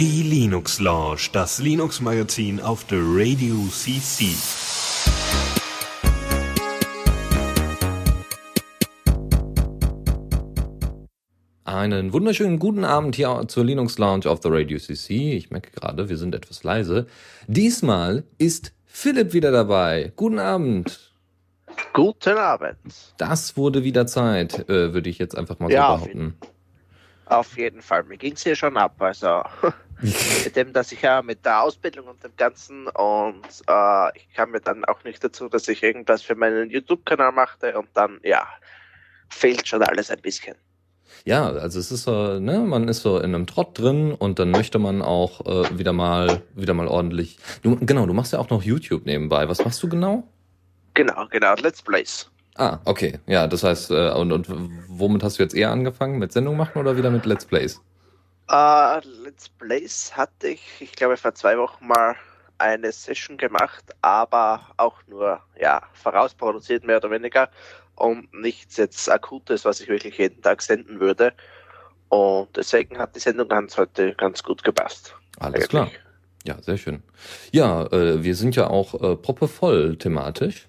Die Linux Lounge, das Linux Magazin auf The Radio CC. Einen wunderschönen guten Abend hier zur Linux Lounge auf The Radio CC. Ich merke gerade, wir sind etwas leise. Diesmal ist Philipp wieder dabei. Guten Abend. Guten Abend. Das wurde wieder Zeit, würde ich jetzt einfach mal so behaupten. Auf jeden Fall. Mir ging es hier schon ab. Also mit dem, dass ich ja mit der Ausbildung und dem Ganzen und ich kam mir dann auch nicht dazu, dass ich irgendwas für meinen YouTube-Kanal machte und dann, ja, fehlt schon alles ein bisschen. Ja, also es ist so, ne, man ist so in einem Trott drin und dann möchte man auch wieder mal ordentlich. Du machst ja auch noch YouTube nebenbei. Was machst du genau? Genau, Let's Plays. Ah, okay. Ja, das heißt, und womit hast du jetzt eher angefangen? Mit Sendung machen oder wieder mit Let's Plays? Let's Plays hatte ich glaube, vor 2 Wochen mal eine Session gemacht, aber auch nur, ja, vorausproduziert mehr oder weniger und nichts jetzt Akutes, was ich wirklich jeden Tag senden würde. Und deswegen hat die Sendung heute ganz gut gepasst. Alles klar. Ja, sehr schön. Ja, wir sind ja auch proppevoll thematisch.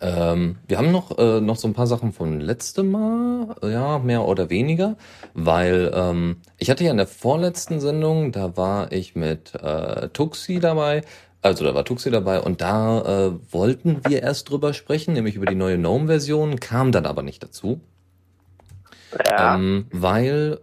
Wir haben noch so ein paar Sachen von letztem Mal, ja, mehr oder weniger, weil ich hatte ja in der vorletzten Sendung, da war ich mit Tuxi dabei, und da wollten wir erst drüber sprechen, nämlich über die neue GNOME-Version, kam dann aber nicht dazu. Ja. Weil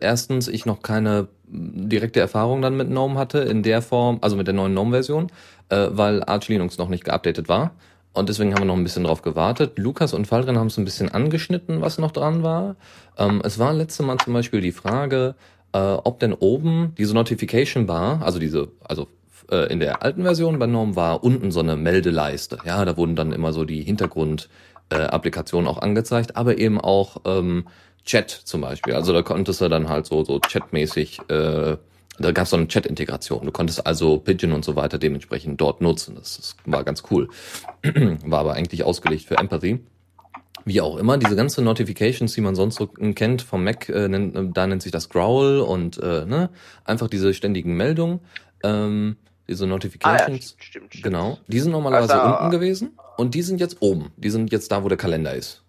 erstens ich noch keine direkte Erfahrung dann mit GNOME hatte, in der Form, also mit der neuen GNOME-Version, weil Arch Linux noch nicht geupdatet war. Und deswegen haben wir noch ein bisschen drauf gewartet. Lukas und Falrin haben es ein bisschen angeschnitten, was noch dran war. Es war letztes Mal zum Beispiel die Frage, ob denn oben diese Notification Bar, in der alten Version bei GNOME war unten so eine Meldeleiste. Ja, da wurden dann immer so die Hintergrund-Applikationen auch angezeigt, aber eben auch Chat zum Beispiel. Also da konntest du dann halt so chatmäßig, da gab es so eine Chat-Integration. Du konntest also Pidgin und so weiter dementsprechend dort nutzen. Das war ganz cool. War aber eigentlich ausgelegt für Empathy. Wie auch immer, diese ganzen Notifications, die man sonst so kennt vom Mac, da nennt sich das Growl und einfach diese ständigen Meldungen, diese Notifications. Ah, ja, stimmt. Genau, die sind normalerweise unten gewesen und die sind jetzt oben. Die sind jetzt da, wo der Kalender ist.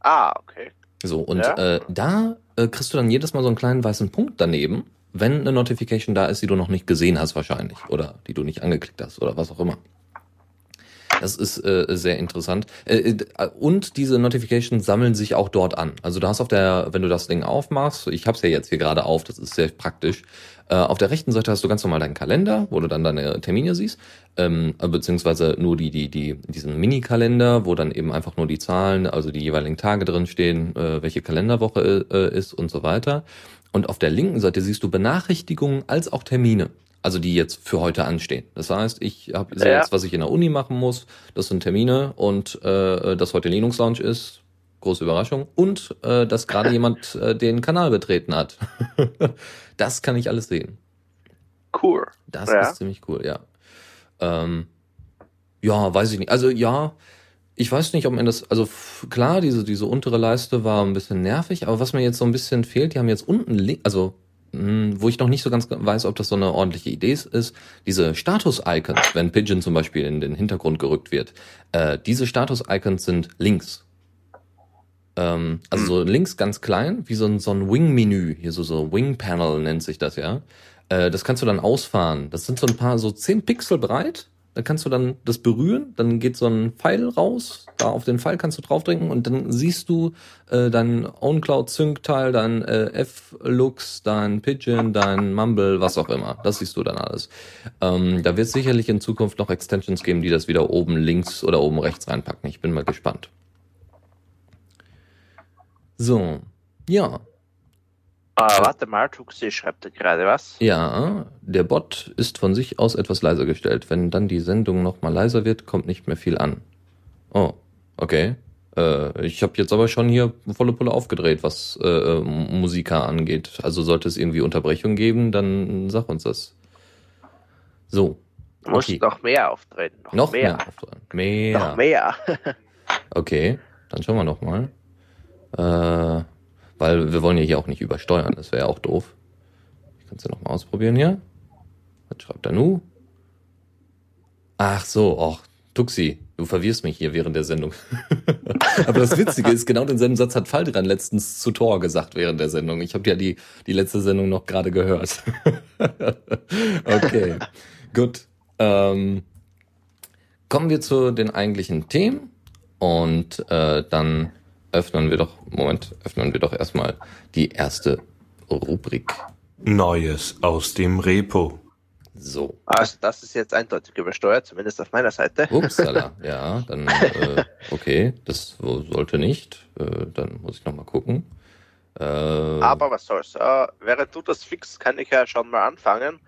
Ah, okay. So, und da kriegst du dann jedes Mal so einen kleinen weißen Punkt daneben, wenn eine Notification da ist, die du noch nicht gesehen hast wahrscheinlich oder die du nicht angeklickt hast oder was auch immer. Das ist sehr interessant. Und diese Notifications sammeln sich auch dort an. Also du hast wenn du das Ding aufmachst, ich hab's ja jetzt hier gerade auf, das ist sehr praktisch, auf der rechten Seite hast du ganz normal deinen Kalender, wo du dann deine Termine siehst, beziehungsweise nur diesen Mini-Kalender, wo dann eben einfach nur die Zahlen, also die jeweiligen Tage drinstehen, welche Kalenderwoche ist und so weiter. Und auf der linken Seite siehst du Benachrichtigungen als auch Termine, also die jetzt für heute anstehen. Das heißt, ich sehe jetzt, was ich in der Uni machen muss, das sind Termine und dass heute Linux Lounge ist, große Überraschung, und dass gerade jemand den Kanal betreten hat. Das kann ich alles sehen. Cool. Das ist ziemlich cool, ja. Ja, weiß ich nicht. Also ja, ich weiß nicht, ob man das, also klar, diese untere Leiste war ein bisschen nervig, aber was mir jetzt so ein bisschen fehlt, die haben jetzt unten, wo ich noch nicht so ganz weiß, ob das so eine ordentliche Idee ist, diese Status-Icons, wenn Pidgin zum Beispiel in den Hintergrund gerückt wird, diese Status-Icons sind Links. Also so links ganz klein, wie so ein Wing-Menü, hier so Wing-Panel nennt sich das, ja. Das kannst du dann ausfahren. Das sind so ein paar, so 10 Pixel breit. Da kannst du dann das berühren, dann geht so ein Pfeil raus, da auf den Pfeil kannst du draufdrücken und dann siehst du dein OwnCloud-Sync-Teil, dein F-Lux, dein Pidgin, dein Mumble, was auch immer. Das siehst du dann alles. Da wird es sicherlich in Zukunft noch Extensions geben, die das wieder oben links oder oben rechts reinpacken. Ich bin mal gespannt. So, ja. Warte mal, Tuxi schreibt da gerade was. Ja, der Bot ist von sich aus etwas leiser gestellt. Wenn dann die Sendung nochmal leiser wird, kommt nicht mehr viel an. Oh, okay. Ich habe jetzt aber schon hier volle Pulle aufgedreht, was Musiker angeht. Also sollte es irgendwie Unterbrechung geben, dann sag uns das. So. Du musst noch mehr aufdrehen. Noch mehr aufdrehen. Noch mehr. Okay, dann schauen wir nochmal. weil wir wollen ja hier auch nicht übersteuern, das wäre ja auch doof. Ich kann es ja nochmal ausprobieren hier. Was schreibt er nu? Ach so, och, Tuxi, du verwirrst mich hier während der Sendung. Aber das Witzige ist, genau denselben Satz hat Faldran letztens zu Tor gesagt während der Sendung. Ich habe ja die letzte Sendung noch gerade gehört. Okay, gut. Kommen wir zu den eigentlichen Themen und dann öffnen wir doch erstmal die erste Rubrik. Neues aus dem Repo. So. Also das ist jetzt eindeutig übersteuert, zumindest auf meiner Seite. Upsala, ja, dann okay, das sollte nicht, dann muss ich nochmal gucken. Aber was soll's, während du das fixst, kann ich ja schon mal anfangen,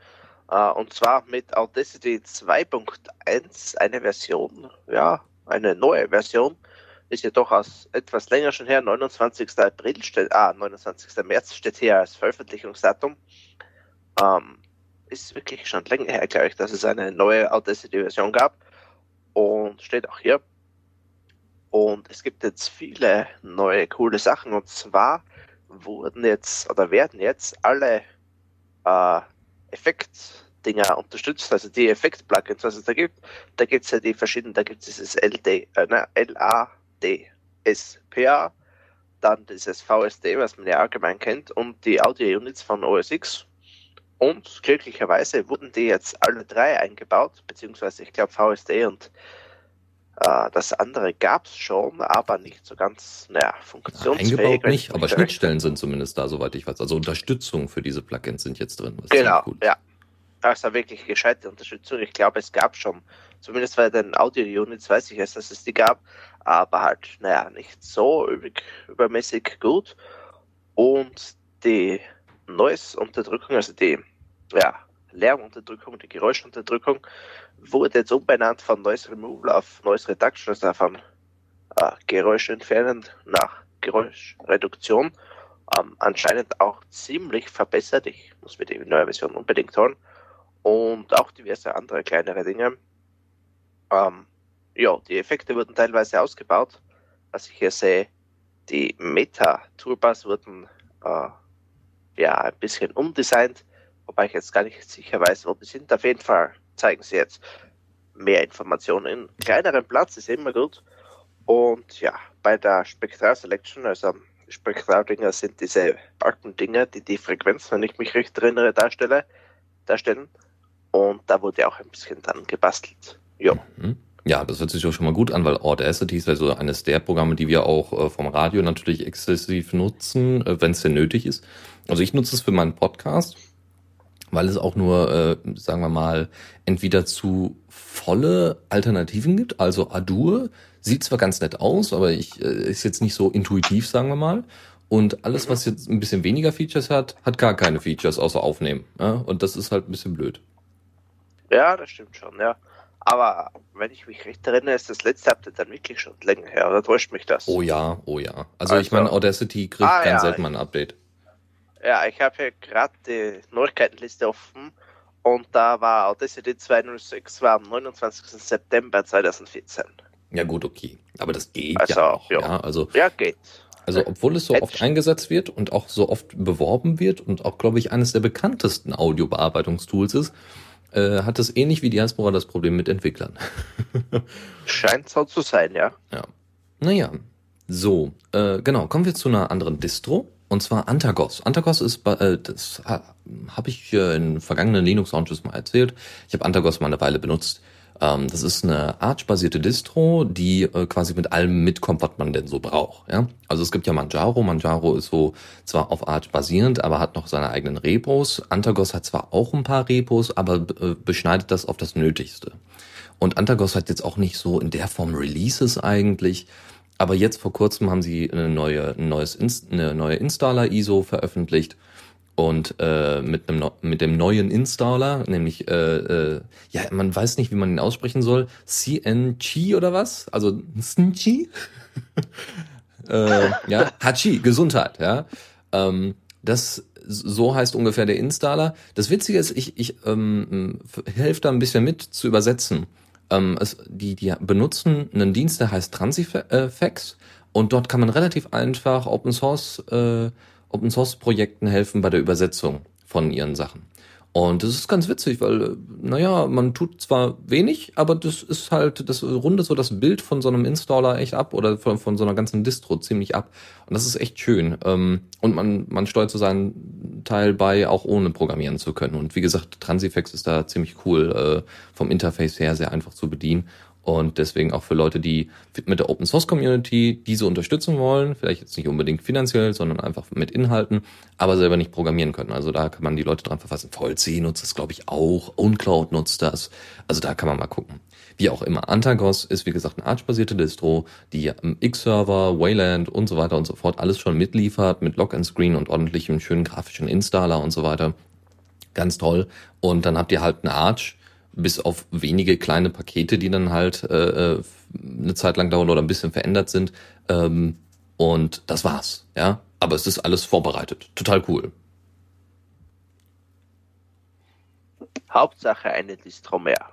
und zwar mit Audacity 2.1, eine Version, ja, eine neue Version, ist ja doch aus etwas länger schon her, 29. März steht hier als Veröffentlichungsdatum, ist wirklich schon länger her, glaube ich, dass es eine neue Audacity-Version gab und steht auch hier. Und es gibt jetzt viele neue coole Sachen, und zwar werden jetzt alle Effekt-Dinger unterstützt, also die Effekt-Plugins, was es da gibt. Da gibt es ja die verschiedenen, da gibt es dieses LADSPA, dann dieses VSD, was man ja allgemein kennt, und die Audio-Units von OS X. Und glücklicherweise wurden die jetzt alle drei eingebaut, beziehungsweise ich glaube VSD und das andere gab es schon, aber nicht so ganz, naja, funktionsfähig. Ja, eingebaut nicht, aber Schnittstellen sind zumindest da, soweit ich weiß. Also Unterstützung für diese Plugins sind jetzt drin. Was genau, gut. Ja. Also wirklich gescheite Unterstützung. Ich glaube, es gab schon, zumindest bei den Audio-Units weiß ich erst, dass es die gab, aber halt, naja, nicht so übermäßig gut. Und die Noise-Unterdrückung, also die Lärmunterdrückung, die Geräuschunterdrückung, wurde jetzt umbenannt von Noise Removal auf Noise Reduction, also von Geräusch entfernen nach Geräuschreduktion. Anscheinend auch ziemlich verbessert. Ich muss mir die neue Version unbedingt holen. Und auch diverse andere kleinere Dinge. Die Effekte wurden teilweise ausgebaut. Was ich hier sehe, die Meta-Toolbars wurden ein bisschen umdesignt, wobei ich jetzt gar nicht sicher weiß, wo die sind. Auf jeden Fall zeigen sie jetzt mehr Informationen. In kleineren Platz ist immer gut. Und ja, bei der Spektral Selection, also Spektraldinger sind diese Balkendinger, die die Frequenzen, wenn ich mich recht erinnere, darstellen. Und da wurde auch ein bisschen dann gebastelt. Jo. Ja, das hört sich doch schon mal gut an, weil Audacity ist also eines der Programme, die wir auch vom Radio natürlich exzessiv nutzen, wenn es denn nötig ist. Also ich nutze es für meinen Podcast, weil es auch nur, sagen wir mal, entweder zu volle Alternativen gibt, also A-Dur, sieht zwar ganz nett aus, aber ist jetzt nicht so intuitiv, sagen wir mal. Und alles, was jetzt ein bisschen weniger Features hat, hat gar keine Features außer Aufnehmen. Ja? Und das ist halt ein bisschen blöd. Ja, das stimmt schon, ja. Aber wenn ich mich recht erinnere, ist das letzte Update dann wirklich schon länger her, oder täuscht mich das? Oh ja. Also ich meine, Audacity kriegt ganz selten mal ein Update. Ja, ich habe hier gerade die Neuigkeitenliste offen und da war Audacity 206 war am 29. September 2014. Ja gut, okay. Aber das geht also, ja auch. Ja. Ja, geht. Also obwohl es so oft eingesetzt wird und auch so oft beworben wird und auch, glaube ich, eines der bekanntesten Audiobearbeitungstools ist, hat das ähnlich wie Diaspora das Problem mit Entwicklern. Scheint so zu sein, ja. Ja. Naja, so, genau, kommen wir zu einer anderen Distro, und zwar Antergos. Antergos ist, das habe ich in vergangenen Linux Lounges mal erzählt, ich habe Antergos mal eine Weile benutzt. Das ist eine Arch-basierte Distro, die quasi mit allem mitkommt, was man denn so braucht. Ja? Also es gibt ja Manjaro. Manjaro ist so zwar auf Arch basierend, aber hat noch seine eigenen Repos. Antergos hat zwar auch ein paar Repos, aber beschneidet das auf das Nötigste. Und Antergos hat jetzt auch nicht so in der Form Releases eigentlich. Aber jetzt vor kurzem haben sie eine neue Installer-ISO veröffentlicht. Und mit dem neuen Installer, nämlich, man weiß nicht, wie man ihn aussprechen soll, CNG oder was? Also CNG? Hachi, Gesundheit, ja. Das so heißt ungefähr der Installer. Das Witzige ist, ich helfe da ein bisschen mit zu übersetzen. Die benutzen einen Dienst, der heißt Transifex. Und dort kann man relativ einfach Open-Source-Projekten helfen bei der Übersetzung von ihren Sachen. Und das ist ganz witzig, weil, naja, man tut zwar wenig, aber das ist halt, das rundet so das Bild von so einem Installer echt ab oder von so einer ganzen Distro ziemlich ab. Und das ist echt schön. Und man steuert so seinen Teil bei, auch ohne programmieren zu können. Und wie gesagt, Transifex ist da ziemlich cool, vom Interface her sehr einfach zu bedienen. Und deswegen auch für Leute, die mit der Open-Source-Community diese unterstützen wollen, vielleicht jetzt nicht unbedingt finanziell, sondern einfach mit Inhalten, aber selber nicht programmieren können. Also da kann man die Leute dran verfassen. VLC nutzt das, glaube ich, auch. OwnCloud nutzt das. Also da kann man mal gucken. Wie auch immer, Antergos ist, wie gesagt, eine Arch-basierte Distro, die X-Server, Wayland und so weiter und so fort alles schon mitliefert, mit Lock-and-Screen und ordentlichem, schönen grafischen Installer und so weiter. Ganz toll. Und dann habt ihr halt eine Arch, bis auf wenige kleine Pakete, die dann halt eine Zeit lang dauern oder ein bisschen verändert sind. Und das war's, ja. Aber es ist alles vorbereitet. Total cool. Hauptsache eine Distro mehr.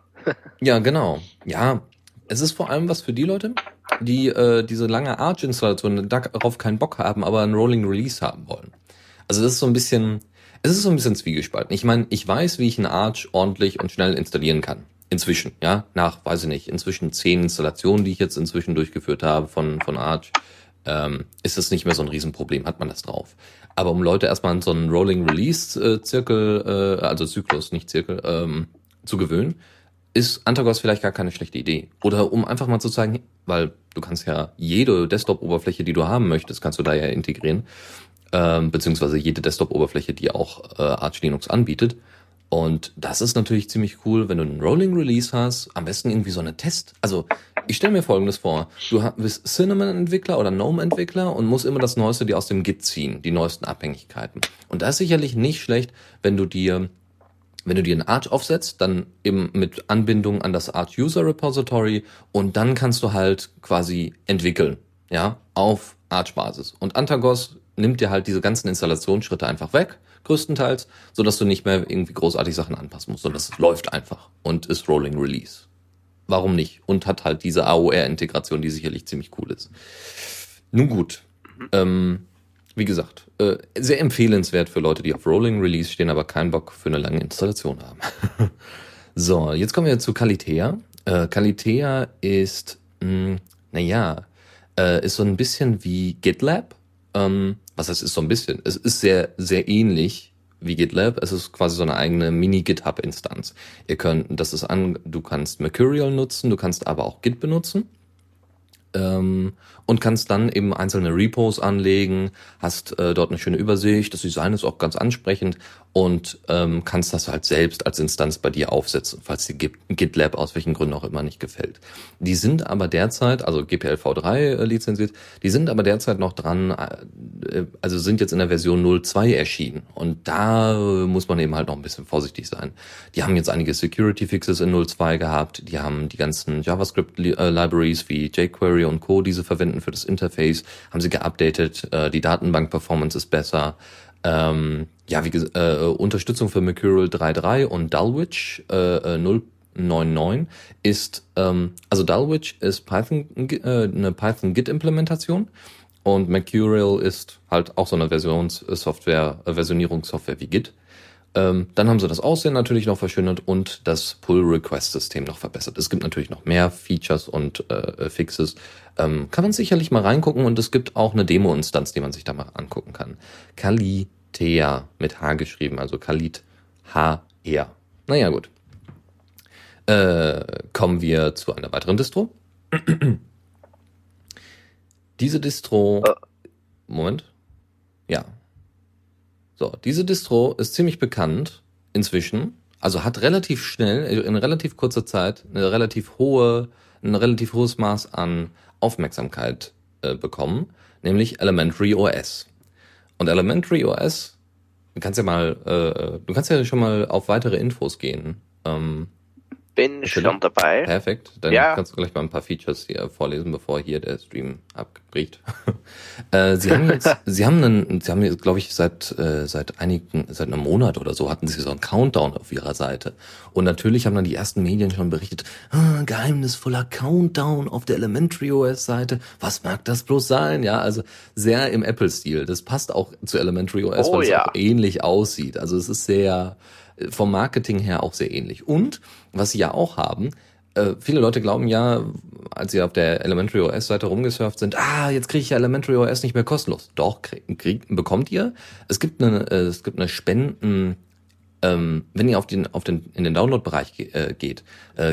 Ja, genau. Ja, es ist vor allem was für die Leute, die diese lange Arch-Installation darauf keinen Bock haben, aber einen Rolling Release haben wollen. Also das ist so ein bisschen... Es ist so ein bisschen zwiegespalten. Ich meine, ich weiß, wie ich eine Arch ordentlich und schnell installieren kann. Inzwischen, ja, nach, weiß ich nicht, inzwischen 10 Installationen, die ich jetzt inzwischen durchgeführt habe von Arch, ist das nicht mehr so ein Riesenproblem, hat man das drauf. Aber um Leute erstmal an so einen Rolling Release Zyklus zu gewöhnen, ist Antergos vielleicht gar keine schlechte Idee. Oder um einfach mal zu zeigen, weil du kannst ja jede Desktop-Oberfläche, die du haben möchtest, kannst du da ja integrieren. Beziehungsweise jede Desktop-Oberfläche, die auch Arch Linux anbietet. Und das ist natürlich ziemlich cool, wenn du einen Rolling Release hast, am besten irgendwie so eine Test. Also ich stelle mir Folgendes vor, du bist Cinnamon-Entwickler oder GNOME-Entwickler und musst immer das Neueste dir aus dem Git ziehen, die neuesten Abhängigkeiten. Und das ist sicherlich nicht schlecht, wenn du dir einen Arch aufsetzt, dann eben mit Anbindung an das Arch User Repository und dann kannst du halt quasi entwickeln, ja, auf Arch-Basis. Und Antergos nimmt dir halt diese ganzen Installationsschritte einfach weg, größtenteils, sodass du nicht mehr irgendwie großartig Sachen anpassen musst, sondern es läuft einfach und ist Rolling Release. Warum nicht? Und hat halt diese AOR-Integration, die sicherlich ziemlich cool ist. Nun gut, wie gesagt, sehr empfehlenswert für Leute, die auf Rolling Release stehen, aber keinen Bock für eine lange Installation haben. So, jetzt kommen wir zu Kallithea. Kallithea ist, ist so ein bisschen wie GitLab. Was heißt, ist so ein bisschen? Es ist sehr, sehr ähnlich wie GitLab. Es ist quasi so eine eigene Mini-GitHub-Instanz. Du kannst Mercurial nutzen, du kannst aber auch Git benutzen. Und kannst dann eben einzelne Repos anlegen, hast dort eine schöne Übersicht, das Design ist auch ganz ansprechend und kannst das halt selbst als Instanz bei dir aufsetzen, falls dir GitLab aus welchen Gründen auch immer nicht gefällt. Die sind aber derzeit, also GPL-V3 lizenziert, die sind aber derzeit noch dran, also sind jetzt in der Version 0.2 erschienen und da muss man eben halt noch ein bisschen vorsichtig sein. Die haben jetzt einige Security-Fixes in 0.2 gehabt, die haben die ganzen JavaScript-Libraries wie jQuery und Co., die sie verwenden für das Interface, haben sie geupdatet, die Datenbank-Performance ist besser, Unterstützung für Mercurial 3.3 und Dulwich 0.9.9 ist, also Dulwich ist eine Python-Git-Implementation und Mercurial ist halt auch so eine Versionierungssoftware wie Git. Dann haben sie das Aussehen natürlich noch verschönert und das Pull-Request-System noch verbessert. Es gibt natürlich noch mehr Features und Fixes. Kann man sicherlich mal reingucken und es gibt auch eine Demo-Instanz, die man sich da mal angucken kann. Kallithea mit H geschrieben, also Kallit HR. Naja, gut. Kommen wir zu einer weiteren Distro. Diese Distro... Moment. Ja. So, diese Distro ist ziemlich bekannt inzwischen, also hat relativ schnell, in relativ kurzer Zeit, ein relativ hohes Maß an Aufmerksamkeit bekommen, nämlich Elementary OS. Und Elementary OS, du kannst ja schon mal auf weitere Infos gehen. bin schon dabei. Perfekt, dann kannst du gleich mal ein paar Features hier vorlesen, bevor hier der Stream abbricht. Sie haben, glaube ich, seit einem Monat oder so hatten sie so einen Countdown auf ihrer Seite. Und natürlich haben dann die ersten Medien schon berichtet, geheimnisvoller Countdown auf der Elementary OS Seite. Was mag das bloß sein? Ja, also sehr im Apple-Stil. Das passt auch zu Elementary OS, weil es auch ähnlich aussieht. Also es ist sehr vom Marketing her auch sehr ähnlich. Und was sie ja auch haben, viele Leute glauben ja, als sie auf der Elementary OS-Seite rumgesurft sind, jetzt kriege ich ja Elementary OS nicht mehr kostenlos. Doch, bekommt ihr. Es gibt eine Spenden, wenn ihr in den Download-Bereich geht,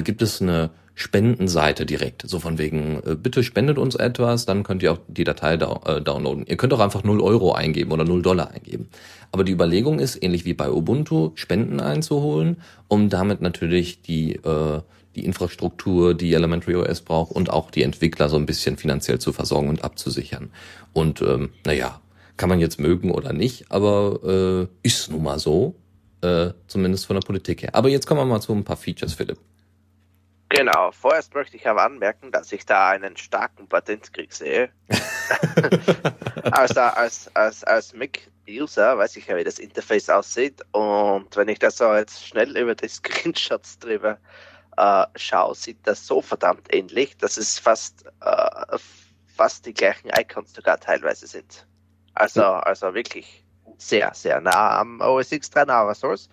gibt es eine Spendenseite direkt. So von wegen, bitte spendet uns etwas, dann könnt ihr auch die Datei downloaden. Ihr könnt auch einfach 0 Euro eingeben oder 0 Dollar eingeben. Aber die Überlegung ist, ähnlich wie bei Ubuntu, Spenden einzuholen, um damit natürlich die Infrastruktur, die Elementary OS braucht und auch die Entwickler so ein bisschen finanziell zu versorgen und abzusichern. Und kann man jetzt mögen oder nicht, aber ist nun mal so, zumindest von der Politik her. Aber jetzt kommen wir mal zu ein paar Features, Philipp. Genau, vorerst möchte ich aber anmerken, dass ich da einen starken Patentkrieg sehe. als Mac-User weiß ich ja, wie das Interface aussieht, und wenn ich das so jetzt schnell über die Screenshots drüber schaue, sieht das so verdammt ähnlich, dass es fast die gleichen Icons sogar teilweise sind. Also wirklich sehr, sehr nah am OS X dran, aber soll's.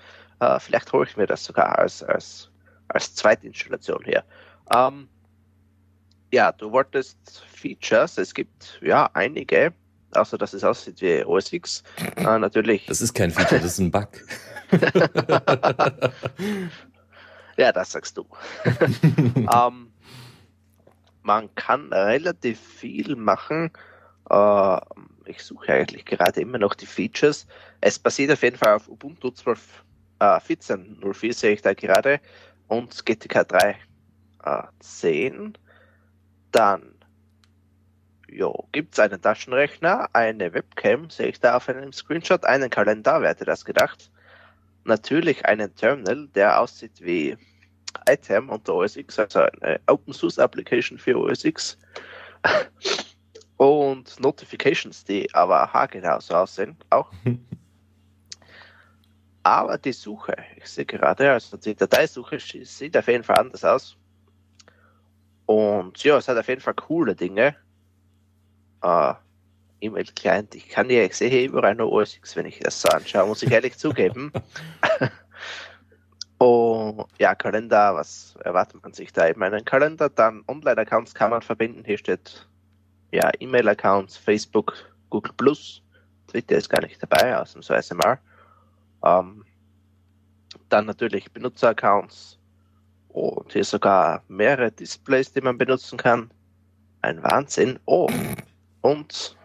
Vielleicht hole ich mir das sogar als Zweitinstallation hier. Du wolltest Features. Es gibt einige, außer dass es aussieht wie OS X. Natürlich. Das ist kein Feature, das ist ein Bug. Ja, das sagst du. Man kann relativ viel machen. Ich suche eigentlich gerade immer noch die Features. Es basiert auf jeden Fall auf Ubuntu 14.04 sehe ich da gerade. Und GTK 3.10. Dann gibt es einen Taschenrechner, eine Webcam, sehe ich da auf einem Screenshot, einen Kalender, wer hätte das gedacht. Natürlich einen Terminal, der aussieht wie Item unter OS X, also eine OpenSUSE-Application für OS X. Und Notifications, die aber haargenau so aussehen, auch. Aber die Suche, ich sehe gerade, also die Dateisuche sieht auf jeden Fall anders aus. Und es hat auf jeden Fall coole Dinge. E-Mail-Client, ich sehe hier überall nur OS X, wenn ich das so anschaue, muss ich ehrlich zugeben. Kalender, was erwartet man sich da eben? Einen Kalender, dann Online-Accounts kann man verbinden. Hier steht E-Mail-Accounts, Facebook, Google+, Twitter ist gar nicht dabei, ausnahmsweise mal. Dann natürlich Benutzeraccounts und hier sogar mehrere Displays, die man benutzen kann. Ein Wahnsinn. Und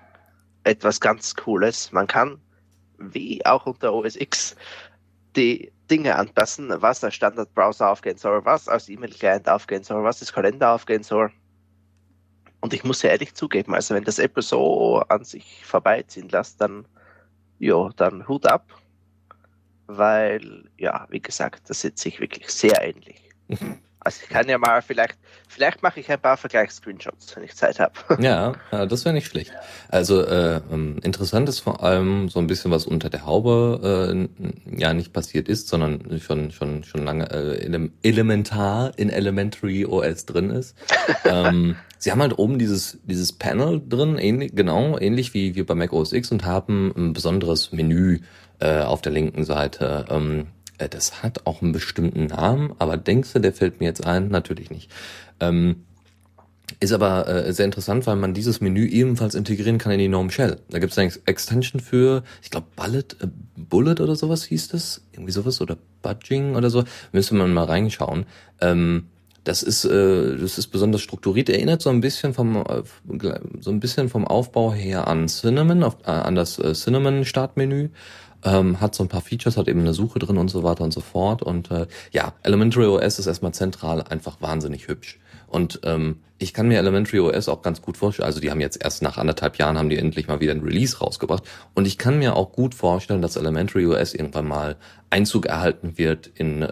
etwas ganz Cooles. Man kann, wie auch unter OS X, die Dinge anpassen, was der Standardbrowser aufgehen soll, was als E-Mail-Client aufgehen soll, was das Kalender aufgehen soll. Und ich muss ja ehrlich zugeben, also wenn das Apple so an sich vorbeiziehen lässt, dann Hut ab. Weil, wie gesagt, das sieht sich wirklich sehr ähnlich. Also ich kann ja mal vielleicht mache ich ein paar Vergleichs-Screenshots, wenn ich Zeit habe. Ja, das wäre nicht schlecht. Also interessant ist vor allem so ein bisschen, was unter der Haube nicht passiert ist, sondern schon lange in Elementary OS drin ist. Sie haben halt oben dieses Panel drin, ähnlich wie bei Mac OS X, und haben ein besonderes Menü auf der linken Seite. Das hat auch einen bestimmten Namen, aber denkst du, der fällt mir jetzt ein? Natürlich nicht. Ist aber sehr interessant, weil man dieses Menü ebenfalls integrieren kann in die GNOME Shell. Da gibt es eine Extension für, ich glaube, Bullet oder sowas hieß das. Irgendwie sowas, oder Pidgin oder so. Müsste man mal reinschauen. Das ist besonders strukturiert. Erinnert so ein bisschen vom Aufbau her an Cinnamon, an das Cinnamon Startmenü. Hat so ein paar Features, hat eben eine Suche drin und so weiter und so fort. Und Elementary OS ist erstmal zentral einfach wahnsinnig hübsch. Und ich kann mir Elementary OS auch ganz gut vorstellen, also die haben jetzt erst nach 1,5 Jahren haben die endlich mal wieder ein Release rausgebracht, und ich kann mir auch gut vorstellen, dass Elementary OS irgendwann mal Einzug erhalten wird in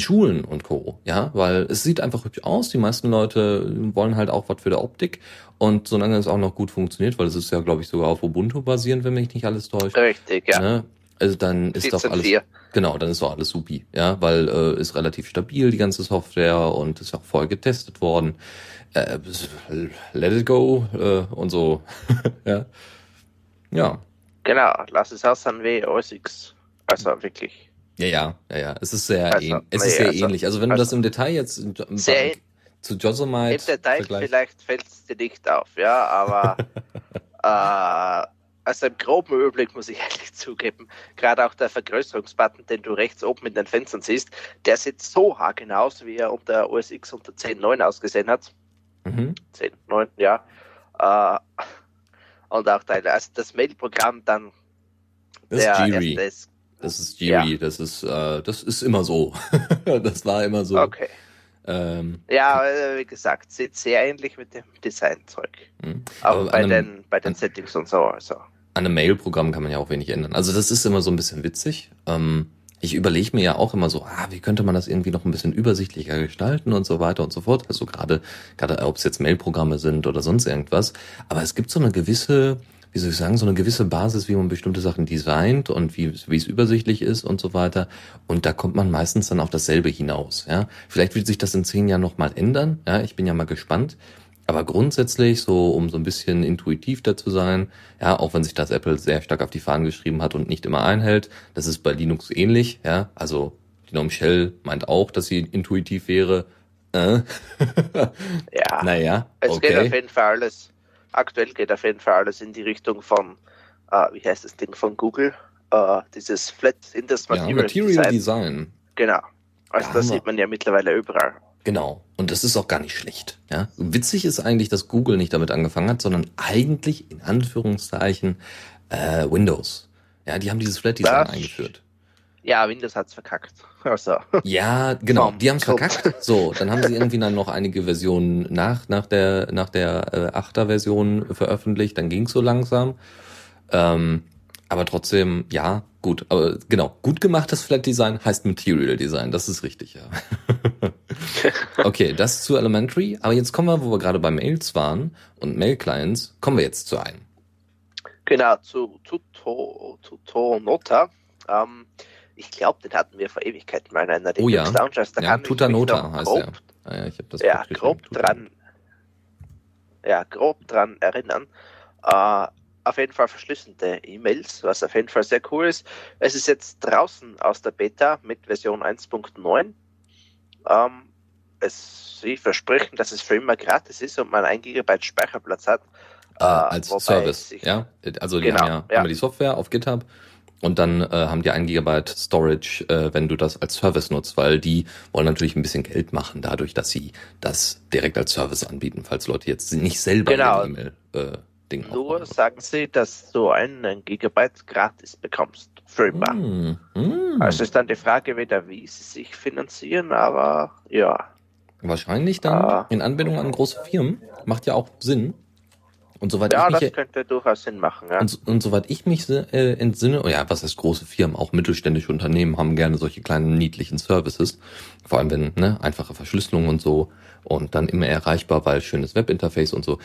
Schulen und Co., ja, weil es sieht einfach hübsch aus, die meisten Leute wollen halt auch was für der Optik, und solange es auch noch gut funktioniert, weil es ist ja, glaube ich, sogar auf Ubuntu basierend, wenn mich nicht alles täuscht. Richtig, ja. Ne? Also dann ist doch alles, genau, dann ist doch alles supi, ja, weil ist relativ stabil die ganze Software und ist auch voll getestet worden. Let it go und so, ja. Ja. Genau, lass es aus an WOS X, also wirklich. Ja, es ist sehr, also, ähnlich. Also wenn du das im Detail jetzt zu Josomite im Detail vergleichst, vielleicht fällt es dir nicht auf, ja, aber also im groben Überblick muss ich ehrlich zugeben, gerade auch der Vergrößerungsbutton, den du rechts oben in den Fenstern siehst, der sieht so haargenau aus, wie er unter OS X unter 10.9 ausgesehen hat. Mhm. 10.9, ja. Und auch Teile, also das Mail-Programm dann. Das ist Jiri, ja. das ist immer so. Das war immer so. Okay. Ja, wie gesagt, sieht sehr ähnlich mit dem Designzeug. Aber bei den Settings und so. Also. An einem Mail-Programm kann man ja auch wenig ändern. Also das ist immer so ein bisschen witzig. Ich überlege mir ja auch immer so, wie könnte man das irgendwie noch ein bisschen übersichtlicher gestalten und so weiter und so fort. Also gerade ob es jetzt Mail-Programme sind oder sonst irgendwas. Aber es gibt so eine gewisse, wie soll ich sagen, so eine gewisse Basis, wie man bestimmte Sachen designt und wie es übersichtlich ist und so weiter. Und da kommt man meistens dann auf dasselbe hinaus. Ja, vielleicht wird sich das in 10 Jahren nochmal ändern. Ja, ich bin ja mal gespannt. Aber grundsätzlich, so um so ein bisschen intuitiv da zu sein, ja, auch wenn sich das Apple sehr stark auf die Fahnen geschrieben hat und nicht immer einhält, das ist bei Linux ähnlich. Ja, also die Gnome Shell meint auch, dass sie intuitiv wäre. Ja. Naja, okay. Es geht auf jeden Fall alles. Aktuell geht auf jeden Fall alles in die Richtung von, wie heißt das Ding von Google? Dieses Flat Index Material Design. Genau. Also das sieht man ja mittlerweile überall. Genau. Und das ist auch gar nicht schlecht. Ja? Witzig ist eigentlich, dass Google nicht damit angefangen hat, sondern eigentlich in Anführungszeichen Windows. Ja, die haben dieses Flat Design eingeführt. Ja, Windows hat's verkackt. Also. Ja, genau, die haben's verkackt. So, dann haben sie irgendwie dann noch einige Versionen nach der 8er-Version veröffentlicht, dann ging's so langsam. Aber trotzdem, ja, gut. Aber genau, gut gemachtes Flat Design heißt Material Design, das ist richtig, ja. Okay, das zu Elementary, aber jetzt kommen wir, wo wir gerade bei Mails waren und Mail-Clients, kommen wir jetzt zu einem. Genau, zu Tutanota. Ich glaube, den hatten wir vor Ewigkeiten mal in einer Linux Lounge. Ja, Tutanota heißt der. Ja, ich habe das grob dran erinnern. Auf jeden Fall verschlüsselte E-Mails, was auf jeden Fall sehr cool ist. Es ist jetzt draußen aus der Beta mit Version 1.9. Sie versprechen, dass es für immer gratis ist und man 1 GB Speicherplatz hat. Als Service, ja? Also die haben die Software auf GitHub. Und dann haben die 1 GB Storage, wenn du das als Service nutzt, weil die wollen natürlich ein bisschen Geld machen, dadurch, dass sie das direkt als Service anbieten, falls Leute jetzt nicht selber ein E-Mail-Ding haben. Nur sagen sie, dass du 1 GB gratis bekommst, für immer. Also ist dann die Frage wieder, wie sie sich finanzieren, aber ja. Wahrscheinlich dann in Anbindung an große Firmen, macht ja auch Sinn. Und soweit das könnte durchaus Sinn machen. Ja. Und soweit ich mich entsinne, was heißt große Firmen, auch mittelständische Unternehmen haben gerne solche kleinen niedlichen Services, vor allem wenn einfache Verschlüsselung und so und dann immer erreichbar, weil schönes Webinterface und so.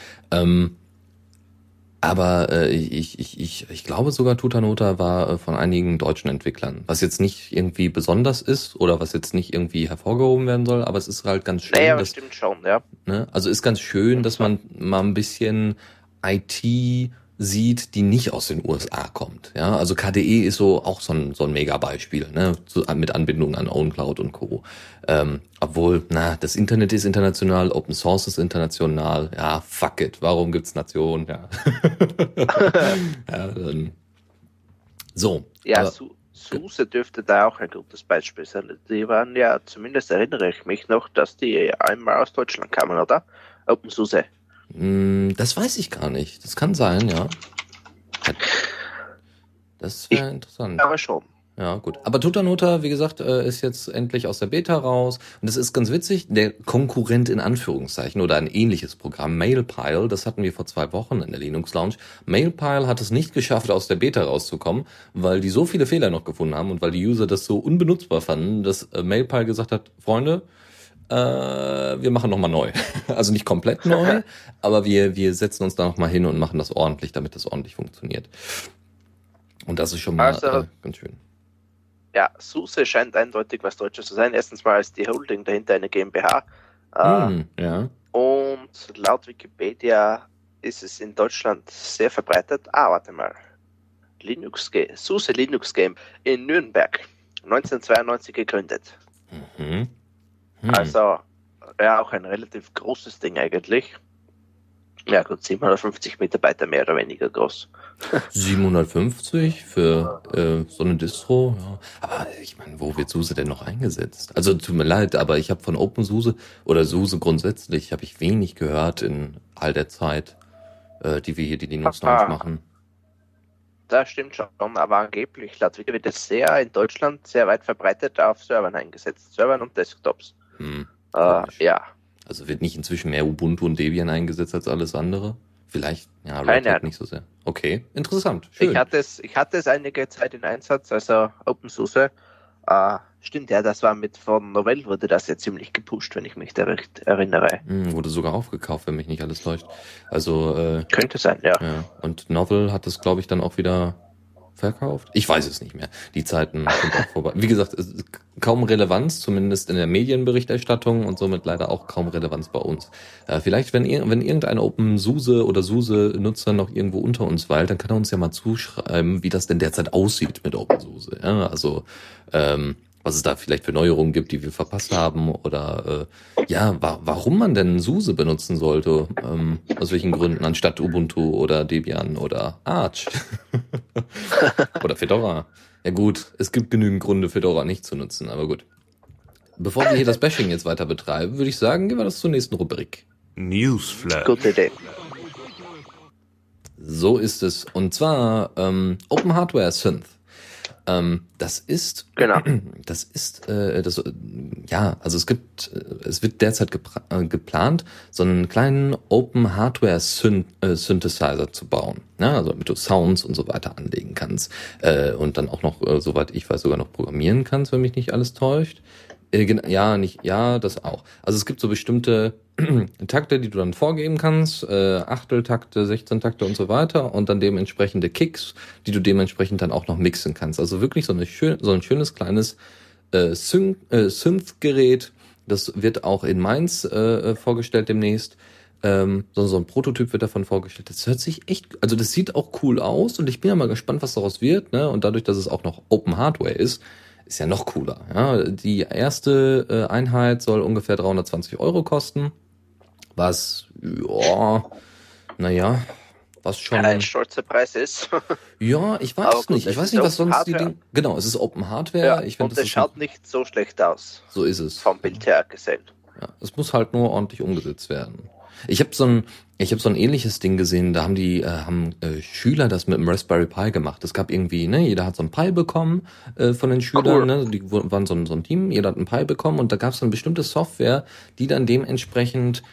Ich glaube sogar Tutanota war von einigen deutschen Entwicklern, was jetzt nicht irgendwie besonders ist oder was jetzt nicht irgendwie hervorgehoben werden soll, aber es ist halt ganz schön. Naja, das stimmt schon, ja. Ne? Also ist ganz schön, dass man mal ein bisschen IT sieht, die nicht aus den USA kommt. Ja, also KDE ist so ein Mega-Beispiel, ne? Mit Anbindung an OwnCloud und Co. Obwohl, das Internet ist international, Open Source ist international. Ja, fuck it. Warum gibt's Nationen? Ja. So. Ja, SUSE dürfte da auch ein gutes Beispiel sein. Die waren ja, zumindest erinnere ich mich noch, dass die einmal aus Deutschland kamen, oder? OpenSUSE. Das weiß ich gar nicht. Das kann sein, ja. Das wäre interessant. Aber schon. Ja, gut. Aber Tutanota, wie gesagt, ist jetzt endlich aus der Beta raus. Und das ist ganz witzig, der Konkurrent in Anführungszeichen oder ein ähnliches Programm, Mailpile, das hatten wir vor 2 Wochen in der Linux Lounge. Mailpile hat es nicht geschafft, aus der Beta rauszukommen, weil die so viele Fehler noch gefunden haben und weil die User das so unbenutzbar fanden, dass Mailpile gesagt hat, Freunde, wir machen nochmal neu. Also nicht komplett neu, aber wir setzen uns da nochmal hin und machen das ordentlich, damit das ordentlich funktioniert. Und das ist schon mal ganz schön. Ja, SUSE scheint eindeutig was Deutsches zu sein. Erstens mal ist die Holding dahinter eine GmbH. Ja. Und laut Wikipedia ist es in Deutschland sehr verbreitet. Warte mal. SUSE Linux Game in Nürnberg. 1992 gegründet. Mhm. Hm. Also, ja, auch ein relativ großes Ding eigentlich. Ja gut, 750 Mitarbeiter mehr oder weniger groß. 750 für so eine Distro? Ja. Aber ich meine, wo wird SUSE denn noch eingesetzt? Also tut mir leid, aber ich habe von OpenSUSE oder SUSE grundsätzlich habe ich wenig gehört in all der Zeit, die wir hier die Linux Lounge machen. Das stimmt schon, aber angeblich wird es sehr in Deutschland sehr weit verbreitet auf Servern eingesetzt. Servern und Desktops. Ja. Also wird nicht inzwischen mehr Ubuntu und Debian eingesetzt als alles andere? Vielleicht, ja, Red nicht so sehr. Okay, interessant, schön. Ich hatte es einige Zeit in Einsatz, also OpenSUSE. Stimmt, ja, das war von Novell wurde das ja ziemlich gepusht, wenn ich mich da recht erinnere. Wurde sogar aufgekauft, wenn mich nicht alles täuscht. Also, könnte sein, ja. Und Novell hat das, glaube ich, dann auch wieder verkauft? Ich weiß es nicht mehr. Die Zeiten sind auch vorbei. Wie gesagt, kaum Relevanz, zumindest in der Medienberichterstattung und somit leider auch kaum Relevanz bei uns. Vielleicht, wenn irgendein OpenSUSE oder SUSE-Nutzer noch irgendwo unter uns weilt, dann kann er uns ja mal zuschreiben, wie das denn derzeit aussieht mit OpenSUSE. Ja, also was es da vielleicht für Neuerungen gibt, die wir verpasst haben oder warum man denn SUSE benutzen sollte, aus welchen Gründen, anstatt Ubuntu oder Debian oder Arch oder Fedora. Ja gut, es gibt genügend Gründe, Fedora nicht zu nutzen, aber gut. Bevor wir hier das Bashing jetzt weiter betreiben, würde ich sagen, gehen wir das zur nächsten Rubrik. Newsflash. Gute Idee. So ist es. Und zwar Open Hardware Synth. Es wird derzeit geplant, so einen kleinen Open Hardware Synthesizer zu bauen, ja, also damit du Sounds und so weiter anlegen kannst und dann auch noch, soweit ich weiß, sogar noch programmieren kannst, wenn mich nicht alles täuscht. Das auch. Also es gibt so bestimmte Takte, die du dann vorgeben kannst, Achteltakte, 16-Takte und so weiter und dann dementsprechende Kicks, die du dementsprechend dann auch noch mixen kannst. Also wirklich so ein schönes kleines Synth-Gerät, das wird auch in Mainz vorgestellt demnächst. So ein Prototyp wird davon vorgestellt. Das hört sich das sieht auch cool aus und ich bin ja mal gespannt, was daraus wird, ne? Und dadurch, dass es auch noch Open Hardware ist ja noch cooler. Ja? Die erste Einheit soll ungefähr 320 € kosten, was, was schon ein stolzer Preis ist. Ja, ich weiß nicht. Ich weiß nicht, was sonst die Dinge... Genau, es ist Open Hardware. Ja, ich finde, das schaut nicht so schlecht aus. So ist es. Vom Bild her gesehen. Ja, es muss halt nur ordentlich umgesetzt werden. Ich habe so ein ähnliches Ding gesehen, da haben die Schüler das mit dem Raspberry Pi gemacht. Es gab irgendwie, ne, jeder hat so ein Pi bekommen von den Schülern, cool. Ne, die waren so ein Team, jeder hat ein Pi bekommen und da gab es dann bestimmte Software, die dann dementsprechend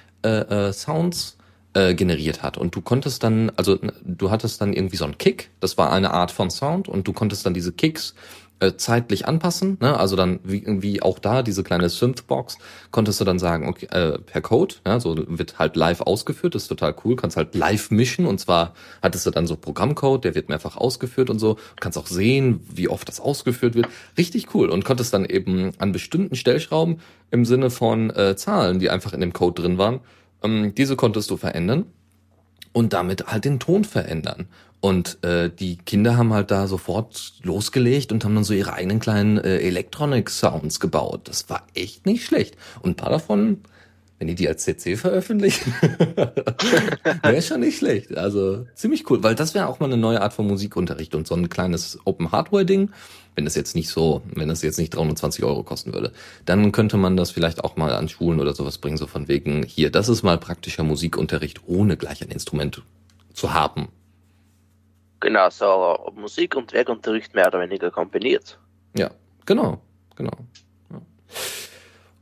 Sounds generiert hat. Und du konntest dann, also du hattest dann irgendwie so einen Kick, das war eine Art von Sound und du konntest dann diese Kicks zeitlich anpassen, ne? Also dann wie auch da diese kleine Synthbox konntest du dann sagen, okay, per Code, ja, so wird halt live ausgeführt, das ist total cool, kannst halt live mischen und zwar hattest du dann so Programmcode, der wird mehrfach ausgeführt und so, kannst auch sehen, wie oft das ausgeführt wird, richtig cool und konntest dann eben an bestimmten Stellschrauben im Sinne von Zahlen, die einfach in dem Code drin waren, diese konntest du verändern und damit halt den Ton verändern. Und die Kinder haben halt da sofort losgelegt und haben dann so ihre eigenen kleinen Electronic-Sounds gebaut. Das war echt nicht schlecht. Und ein paar davon, wenn die als CC veröffentlichen, wäre schon nicht schlecht. Also ziemlich cool, weil das wäre auch mal eine neue Art von Musikunterricht und so ein kleines Open-Hardware-Ding. Wenn das jetzt nicht 320 € kosten würde, dann könnte man das vielleicht auch mal an Schulen oder sowas bringen, so von wegen, hier, das ist mal praktischer Musikunterricht, ohne gleich ein Instrument zu haben. Genau, so Musik und Werkunterricht mehr oder weniger kombiniert. Ja, genau. Ja.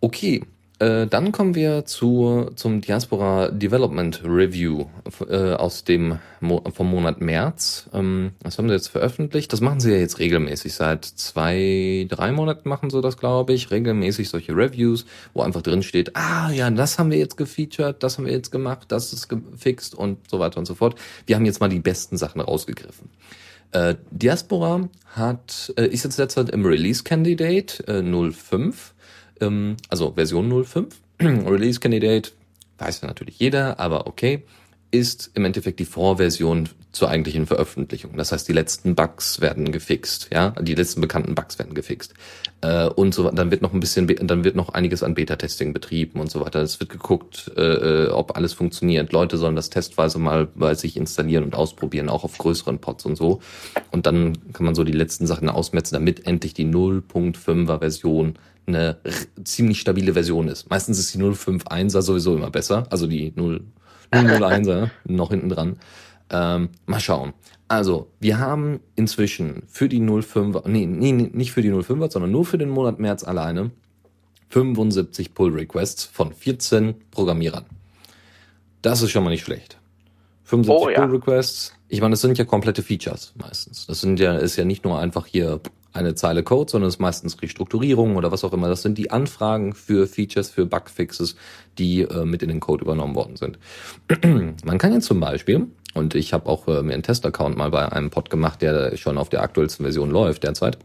Okay, dann kommen wir zum Diaspora Development Review vom Monat März. Das haben sie jetzt veröffentlicht. Das machen sie ja jetzt regelmäßig. Seit 2-3 Monaten machen sie das, glaube ich. Regelmäßig solche Reviews, wo einfach drin steht, das haben wir jetzt gefeatured, das haben wir jetzt gemacht, das ist gefixt und so weiter und so fort. Wir haben jetzt mal die besten Sachen rausgegriffen. Diaspora ist jetzt derzeit im Release Candidate 05, also Version 05. Release Candidate, weiß ja natürlich jeder, aber okay, ist im Endeffekt die Vorversion zur eigentlichen Veröffentlichung. Das heißt, die letzten Bugs werden gefixt, ja, die letzten bekannten Bugs werden gefixt. Und so, dann wird noch einiges an Beta-Testing betrieben und so weiter. Es wird geguckt, ob alles funktioniert. Leute sollen das testweise mal bei sich installieren und ausprobieren, auch auf größeren Pods und so. Und dann kann man so die letzten Sachen ausmetzen, damit endlich die 0.5er Version eine ziemlich stabile Version ist. Meistens ist die 0.51er sowieso immer besser, also die 0.01er noch hinten dran. Mal schauen. Also, wir haben inzwischen für die 0.5er, nicht für die 0.5er, sondern nur für den Monat März alleine 75 Pull-Requests von 14 Programmierern. Das ist schon mal nicht schlecht. 75 Pull-Requests. Ich meine, das sind ja komplette Features meistens. Das ist ja nicht nur einfach hier eine Zeile Code, sondern es ist meistens Restrukturierung oder was auch immer. Das sind die Anfragen für Features, für Bugfixes, die mit in den Code übernommen worden sind. Man kann jetzt zum Beispiel, und ich habe auch mir einen Testaccount mal bei einem Pod gemacht, der schon auf der aktuellsten Version läuft derzeit.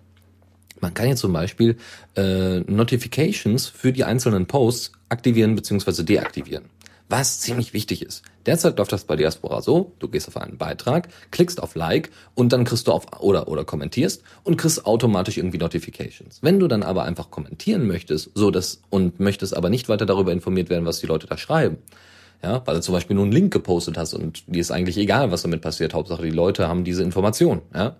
Man kann jetzt zum Beispiel Notifications für die einzelnen Posts aktivieren bzw. deaktivieren. Was ziemlich wichtig ist. Derzeit läuft das bei Diaspora so, du gehst auf einen Beitrag, klickst auf Like und dann kriegst du oder kommentierst und kriegst automatisch irgendwie Notifications. Wenn du dann aber einfach kommentieren möchtest, und möchtest aber nicht weiter darüber informiert werden, was die Leute da schreiben, ja, weil du zum Beispiel nur einen Link gepostet hast und dir ist eigentlich egal, was damit passiert, Hauptsache die Leute haben diese Information, ja,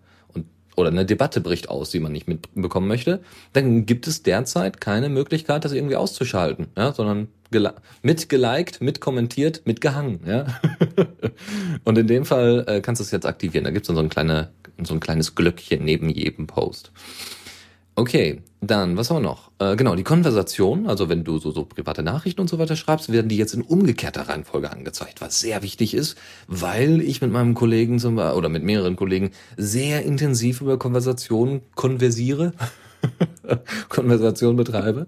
oder eine Debatte bricht aus, die man nicht mitbekommen möchte, dann gibt es derzeit keine Möglichkeit, das irgendwie auszuschalten, ja, sondern mitgeliked, mitkommentiert, mitgehangen. Ja? Und in dem Fall kannst du es jetzt aktivieren. Da gibt es dann so ein kleines Glöckchen neben jedem Post. Okay, dann, was haben wir noch? Genau, die Konversation, also wenn du so private Nachrichten und so weiter schreibst, werden die jetzt in umgekehrter Reihenfolge angezeigt, was sehr wichtig ist, weil ich mit meinem Kollegen oder mit mehreren Kollegen sehr intensiv über Konversationen Konversation betreibe.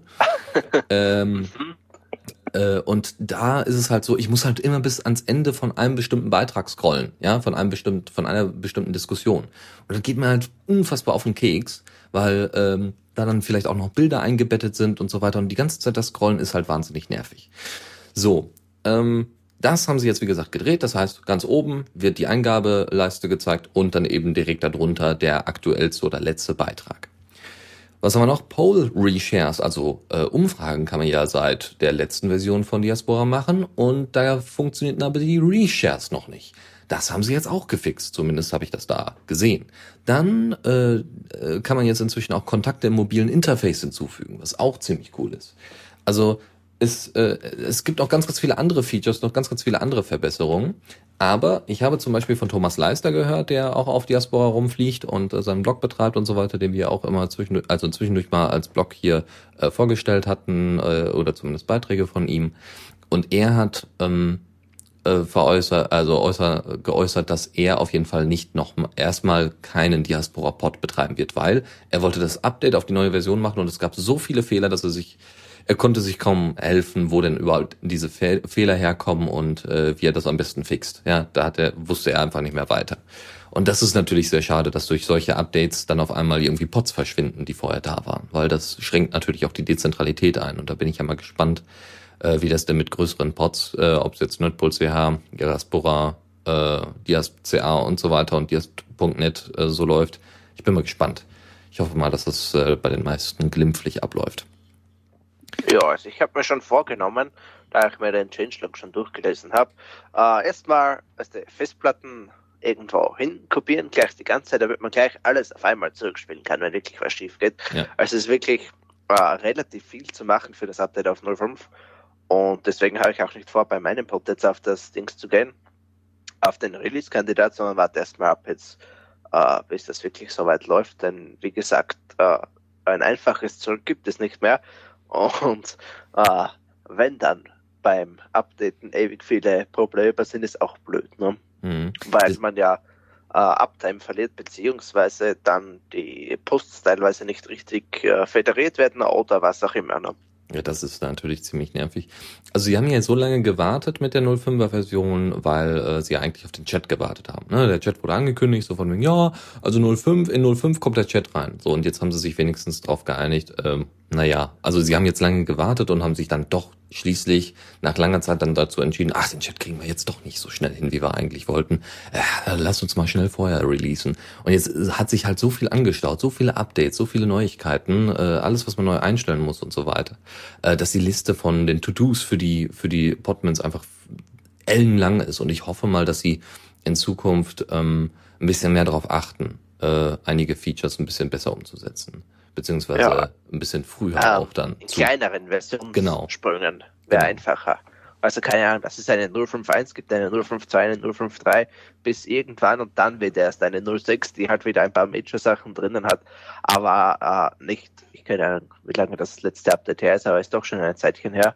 Und da ist es halt so, ich muss halt immer bis ans Ende von einem bestimmten Beitrag scrollen, ja, von einer bestimmten Diskussion. Und das geht mir halt unfassbar auf den Keks, weil da dann vielleicht auch noch Bilder eingebettet sind und so weiter. Und die ganze Zeit das Scrollen ist halt wahnsinnig nervig. So, das haben sie jetzt, wie gesagt, gedreht. Das heißt, ganz oben wird die Eingabeleiste gezeigt und dann eben direkt darunter der aktuellste oder letzte Beitrag. Was haben wir noch? Poll-Reshares, also Umfragen kann man ja seit der letzten Version von Diaspora machen und da funktionieren aber die Reshares noch nicht. Das haben sie jetzt auch gefixt, zumindest habe ich das da gesehen. Dann kann man jetzt inzwischen auch Kontakte im mobilen Interface hinzufügen, was auch ziemlich cool ist. Also es gibt noch ganz, ganz viele andere Features, noch ganz, ganz viele andere Verbesserungen. Aber ich habe zum Beispiel von Thomas Leister gehört, der auch auf Diaspora rumfliegt und seinen Blog betreibt und so weiter, den wir auch immer zwischendurch mal als Blog hier vorgestellt hatten oder zumindest Beiträge von ihm. Und er hat geäußert, dass er auf jeden Fall erstmal keinen Diaspora-Pod betreiben wird, weil er wollte das Update auf die neue Version machen und es gab so viele Fehler, dass er konnte sich kaum helfen, wo denn überhaupt diese Fehler herkommen und wie er das am besten fixt. Ja, wusste er einfach nicht mehr weiter. Und das ist natürlich sehr schade, dass durch solche Updates dann auf einmal irgendwie Pods verschwinden, die vorher da waren, weil das schränkt natürlich auch die Dezentralität ein. Und da bin ich ja mal gespannt, wie das denn mit größeren Pods, ob es jetzt NerdPool.ch, Diaspora, Diasp.ca und so weiter und Diasp.net so läuft. Ich bin mal gespannt. Ich hoffe mal, dass das bei den meisten glimpflich abläuft. Ja, also ich habe mir schon vorgenommen, da ich mir den Changelog schon durchgelesen habe, erstmal Festplatten irgendwo hin kopieren, gleich die ganze Zeit, damit man gleich alles auf einmal zurückspielen kann, wenn wirklich was schief geht. Ja. Also es ist wirklich relativ viel zu machen für das Update auf 05 und deswegen habe ich auch nicht vor, bei meinem Pod jetzt auf das Dings zu gehen, auf den Release-Kandidat, sondern warte erstmal ab jetzt, bis das wirklich soweit läuft, denn wie gesagt, ein einfaches Zeug gibt es nicht mehr. Und wenn dann beim Updaten ewig viele Probleme sind, ist auch blöd, ne? Mhm. Weil man ja Uptime verliert, beziehungsweise dann die Posts teilweise nicht richtig federiert werden oder was auch immer, ne? Ja, das ist natürlich ziemlich nervig. Also sie haben ja so lange gewartet mit der 05er-Version, weil sie ja eigentlich auf den Chat gewartet haben, ne? Der Chat wurde angekündigt, so von wegen, ja, also 05, in 05 kommt der Chat rein. So, und jetzt haben sie sich wenigstens drauf geeinigt, naja, also sie haben jetzt lange gewartet und haben sich dann doch schließlich nach langer Zeit dann dazu entschieden, ach, den Chat kriegen wir jetzt doch nicht so schnell hin, wie wir eigentlich wollten. Lass uns mal schnell vorher releasen. Und jetzt hat sich halt so viel angestaut, so viele Updates, so viele Neuigkeiten, alles, was man neu einstellen muss und so weiter, dass die Liste von den To-Dos für die Podmans einfach ellenlang ist. Und ich hoffe mal, dass sie in Zukunft ein bisschen mehr darauf achten, einige Features ein bisschen besser umzusetzen. Beziehungsweise ein bisschen früher auch dann. In kleineren Versionssprüngen wäre einfacher. Also keine Ahnung, dass es eine 0.5.1 gibt, eine 0.5.2, eine 0.5.3 bis irgendwann und dann wird erst eine 0.6, die halt wieder ein paar Major-Sachen drinnen hat, aber nicht, ich keine Ahnung, wie lange das letzte Update her ist, aber ist doch schon ein Zeitchen her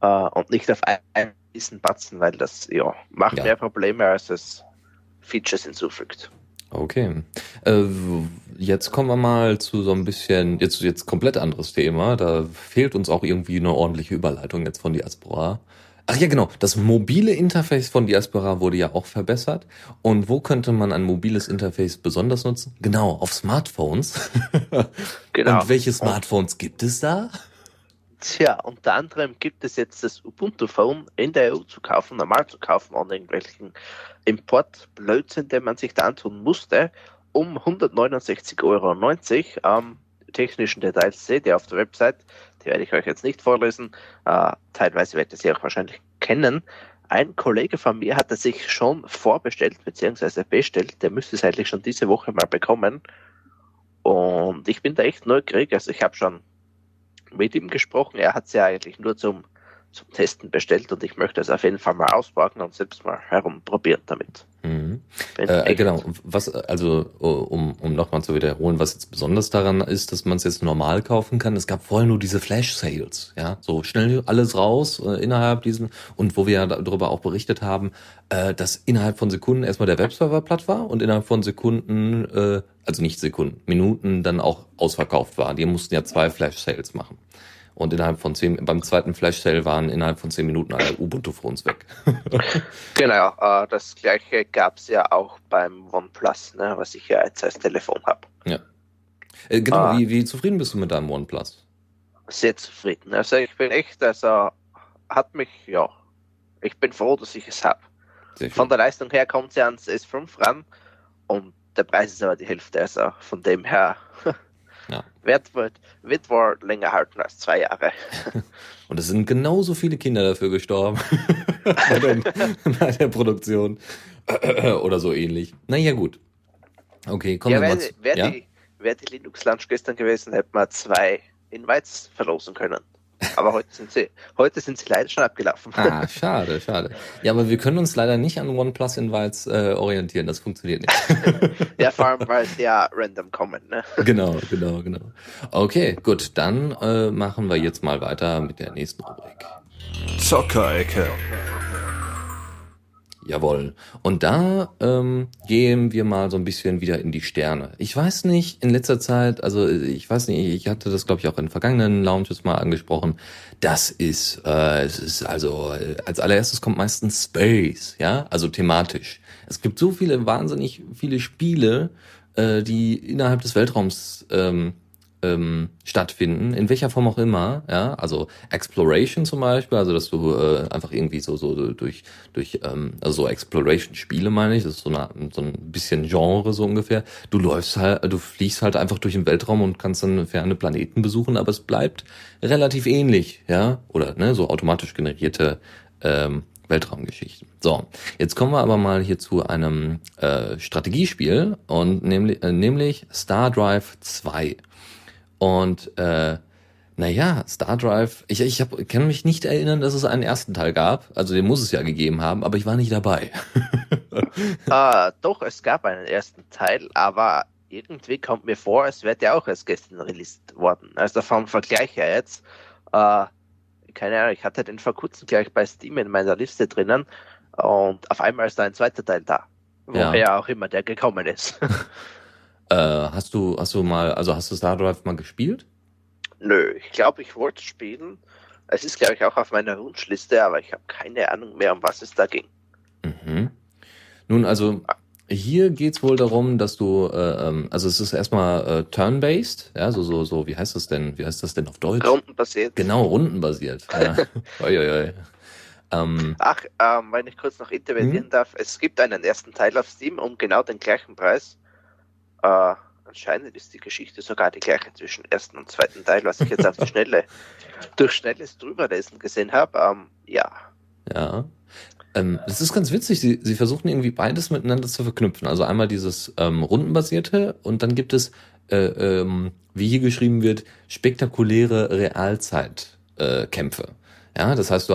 und nicht auf einen riesen Batzen, weil das macht mehr Probleme, als es Features hinzufügt. Okay, jetzt kommen wir mal zu so ein bisschen, jetzt komplett anderes Thema, da fehlt uns auch irgendwie eine ordentliche Überleitung jetzt von Diaspora. Ach ja, genau, das mobile Interface von Diaspora wurde ja auch verbessert. Und wo könnte man ein mobiles Interface besonders nutzen? Genau, auf Smartphones. Genau. Und welche Smartphones gibt es da? Tja, unter anderem gibt es jetzt das Ubuntu-Phone in der EU normal zu kaufen, ohne irgendwelchen Import-Blödsinn, den man sich da antun musste, um 169,90 €. Technischen Details seht ihr auf der Website, die werde ich euch jetzt nicht vorlesen. Teilweise werdet ihr sie auch wahrscheinlich kennen. Ein Kollege von mir hatte sich schon vorbestellt bzw. bestellt, der müsste es eigentlich schon diese Woche mal bekommen. Und ich bin da echt neugierig, also ich habe schon mit ihm gesprochen, er hat es ja eigentlich nur zum Testen bestellt und ich möchte es auf jeden Fall mal auspacken und selbst mal herumprobieren damit. Mhm. Genau, was, also um nochmal zu wiederholen, was jetzt besonders daran ist, dass man es jetzt normal kaufen kann, es gab vorher nur diese Flash-Sales, ja, so schnell alles raus innerhalb diesen, und wo wir ja darüber auch berichtet haben, dass innerhalb von Sekunden erstmal der Webserver platt war und innerhalb von Sekunden, also nicht Sekunden, Minuten dann auch ausverkauft war. Die mussten ja 2 Flash-Sales machen. Und beim zweiten Flash-Sale waren innerhalb von 10 Minuten alle Ubuntu-Phones weg. Genau, das gleiche gab es ja auch beim OnePlus, ne, was ich ja jetzt als Telefon habe. Ja. Genau, wie zufrieden bist du mit deinem OnePlus? Sehr zufrieden. Also ich bin echt, ich bin froh, dass ich es habe. Von der Leistung her kommt sie ans S5 ran und der Preis ist aber die Hälfte, also von dem her... Ja. Wird wohl länger halten als 2 Jahre. Und es sind genauso viele Kinder dafür gestorben bei der Produktion oder so ähnlich. Naja, gut. Okay, kommen wir mal zu... Wäre die Linux Lounge gestern gewesen, hätten wir 2 Invites verlosen können. Aber heute sind sie leider schon abgelaufen. Ah, schade. Ja, aber wir können uns leider nicht an OnePlus-Invites orientieren. Das funktioniert nicht. Ja, vor allem, weil es ja random kommen, ne? Genau. Okay, gut. Dann machen wir jetzt mal weiter mit der nächsten Rubrik. Zockerecke. Jawohl. Und da gehen wir mal so ein bisschen wieder in die Sterne. Ich weiß nicht, in letzter Zeit, ich hatte das, glaube ich, auch in vergangenen Lounges mal angesprochen. Als allererstes kommt meistens Space, ja, also thematisch. Es gibt so viele, wahnsinnig viele Spiele, die innerhalb des Weltraums stattfinden, in welcher Form auch immer, ja, also Exploration zum Beispiel, also dass du einfach irgendwie so durch Exploration-Spiele meine ich, das ist so ein bisschen Genre so ungefähr, du fliegst halt einfach durch den Weltraum und kannst dann ferne Planeten besuchen, aber es bleibt relativ ähnlich, ja, oder ne, so automatisch generierte Weltraumgeschichten. So, jetzt kommen wir aber mal hier zu einem Strategiespiel und nämlich Star Drive 2. Und Star Drive, ich kann mich nicht erinnern, dass es einen ersten Teil gab. Also den muss es ja gegeben haben, aber ich war nicht dabei. Doch, es gab einen ersten Teil, aber irgendwie kommt mir vor, als wäre der auch erst gestern released worden. Also da vom Vergleich her jetzt. Keine Ahnung, ich hatte den vor kurzem gleich bei Steam in meiner Liste drinnen und auf einmal ist da ein zweiter Teil da. Woher ja auch immer der gekommen ist. Hast du Star Drive mal gespielt? Nö, ich glaube, ich wollte spielen. Es ist, glaube ich, auch auf meiner Wunschliste, aber ich habe keine Ahnung mehr, um was es da ging. Mhm. Nun, also hier geht es wohl darum, dass du, also es ist erstmal turn-based, ja, so, wie heißt das denn? Wie heißt das denn auf Deutsch? Rundenbasiert. Genau, rundenbasiert. Ja. Uiuiui. Wenn ich kurz noch intervenieren darf, es gibt einen ersten Teil auf Steam um genau den gleichen Preis. Anscheinend ist die Geschichte sogar die gleiche zwischen ersten und zweiten Teil, was ich jetzt auf die Schnelle durch schnelles Drüberlesen gesehen habe. Ja. Das ist ganz witzig, sie versuchen irgendwie beides miteinander zu verknüpfen. Also einmal dieses rundenbasierte und dann gibt es, wie hier geschrieben wird, spektakuläre Realzeitkämpfe. Ja, das heißt, du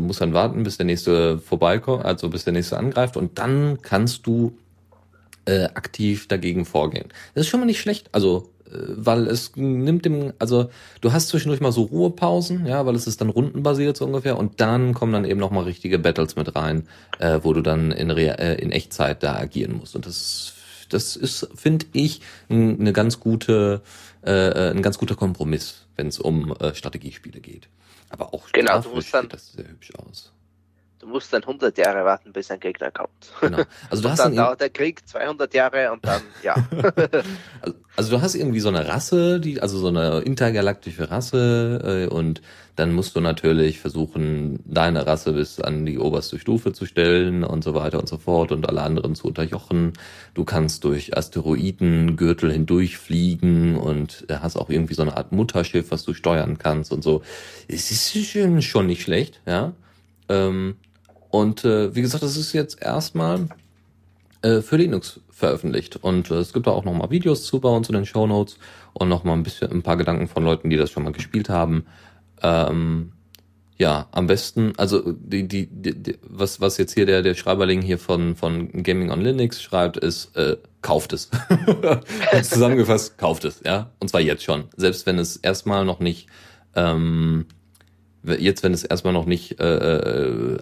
musst dann warten, bis der nächste vorbeikommt, also bis der nächste angreift und dann kannst du aktiv dagegen vorgehen. Das ist schon mal nicht schlecht, also weil es nimmt du hast zwischendurch mal so Ruhepausen, ja, weil es ist dann rundenbasiert so ungefähr und dann kommen dann eben nochmal richtige Battles mit rein, wo du dann in Echtzeit da agieren musst. Und das ist, finde ich, ein ganz guter Kompromiss, wenn es um Strategiespiele geht. Aber auch genau, sieht das sehr hübsch aus. Du musst dann 100 Jahre warten, bis ein Gegner kommt. Genau. Also du hast dann dauert der Krieg 200 Jahre und dann, ja. Also du hast irgendwie so eine Rasse, so eine intergalaktische Rasse und dann musst du natürlich versuchen, deine Rasse bis an die oberste Stufe zu stellen und so weiter und so fort und alle anderen zu unterjochen. Du kannst durch Asteroidengürtel hindurchfliegen und hast auch irgendwie so eine Art Mutterschiff, was du steuern kannst und so. Es ist schon nicht schlecht, ja. Wie gesagt, das ist jetzt erstmal für Linux veröffentlicht und es gibt da auch nochmal Videos zu bei uns in den Shownotes und nochmal ein paar Gedanken von Leuten, die das schon mal gespielt haben. Ja, am besten, also was jetzt hier der Schreiberling hier von Gaming on Linux schreibt, ist kauft es. Zusammengefasst, kauft es, ja, und zwar jetzt schon, selbst wenn es erstmal noch nicht an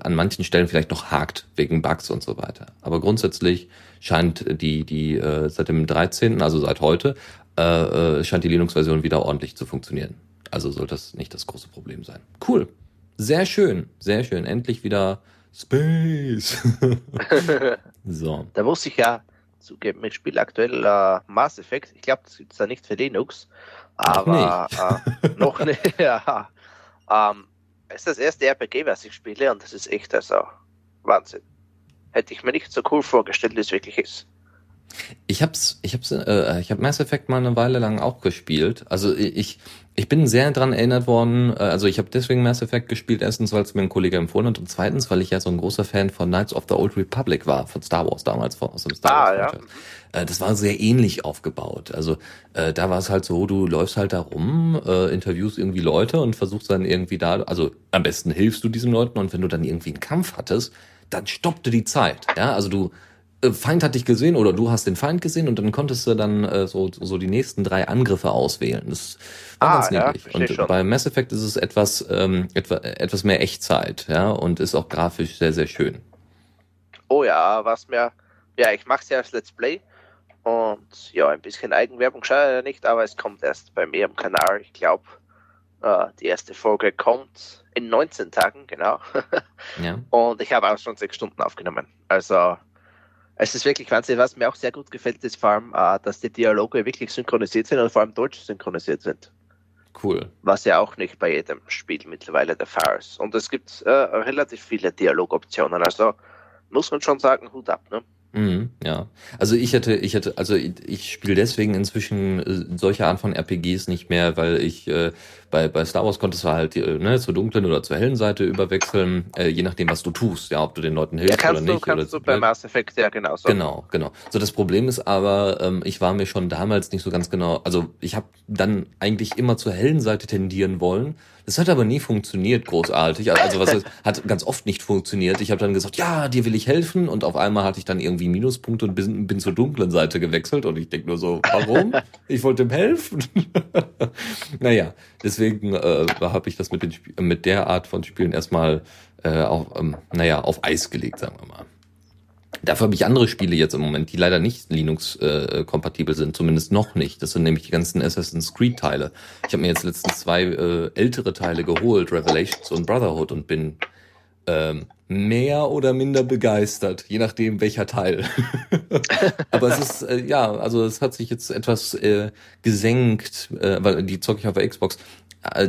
manchen Stellen vielleicht noch hakt, wegen Bugs und so weiter. Aber grundsätzlich scheint die seit dem 13., also seit heute, scheint die Linux-Version wieder ordentlich zu funktionieren. Also soll das nicht das große Problem sein. Cool. Sehr schön. Sehr schön. Endlich wieder Space. So. Da muss ich ja zugeben, ich spiele aktuell Mass Effect. Ich glaube, das gibt es da nicht für Linux. Aber noch nicht. Ja. Es ist das erste RPG, was ich spiele, und das ist echt, also Wahnsinn. Hätte ich mir nicht so cool vorgestellt, wie es wirklich ist. Ich habe Mass Effect mal eine Weile lang auch gespielt. Also ich bin sehr dran erinnert worden. Also ich habe deswegen Mass Effect gespielt, erstens, weil es mir ein Kollege empfohlen hat, und zweitens, weil ich ja so ein großer Fan von Knights of the Old Republic war, von Star Wars damals, aus dem Star Wars. Ja. Das war sehr ähnlich aufgebaut. Also da war es halt so, du läufst halt da rum, interviewst irgendwie Leute und versuchst dann irgendwie also am besten hilfst du diesen Leuten, und wenn du dann irgendwie einen Kampf hattest, dann stoppte die Zeit. Ja, also Feind hat dich gesehen oder du hast den Feind gesehen und dann konntest du dann so die nächsten 3 Angriffe auswählen. Das war ganz niedlich. Und schon bei Mass Effect ist es etwas mehr Echtzeit, ja, und ist auch grafisch sehr, sehr schön. Oh ja, ich mache es ja als Let's Play und ja, ein bisschen Eigenwerbung schadet ja nicht, aber es kommt erst bei mir im Kanal, ich glaube, die erste Folge kommt in 19 Tagen, genau. Ja. Und ich habe auch schon 6 Stunden aufgenommen, also es ist wirklich Wahnsinn. Was mir auch sehr gut gefällt, ist vor allem, dass die Dialoge wirklich synchronisiert sind und vor allem deutsch synchronisiert sind. Cool. Was ja auch nicht bei jedem Spiel mittlerweile der Fall ist. Und es gibt relativ viele Dialogoptionen. Also muss man schon sagen, Hut ab, ne? Mhm, ja. Also ich spiele deswegen inzwischen solche Art von RPGs nicht mehr, weil ich bei Star Wars konntest du halt zur dunklen oder zur hellen Seite überwechseln, je nachdem, was du tust, ja, ob du den Leuten hilfst oder nicht. Ja, kannst du bei Mass Effect ja genauso. Genau. So, das Problem ist aber, ich war mir schon damals nicht so ganz genau, also ich habe dann eigentlich immer zur hellen Seite tendieren wollen, Das hat aber nie funktioniert großartig. Also was hat ganz oft nicht funktioniert. Ich habe dann gesagt, ja, dir will ich helfen. Und auf einmal hatte ich dann irgendwie Minuspunkte und bin zur dunklen Seite gewechselt. Und ich denke nur so, warum? Ich wollte ihm helfen. Naja, deswegen habe ich das mit der Art von Spielen erstmal auf Eis gelegt, sagen wir mal. Dafür habe ich andere Spiele jetzt im Moment, die leider nicht Linux-kompatibel sind, zumindest noch nicht. Das sind nämlich die ganzen Assassin's Creed-Teile. Ich habe mir jetzt letztens zwei ältere Teile geholt, Revelations und Brotherhood, und bin mehr oder minder begeistert, je nachdem welcher Teil. Aber es ist, es hat sich jetzt etwas gesenkt, weil die zocke ich auf der Xbox.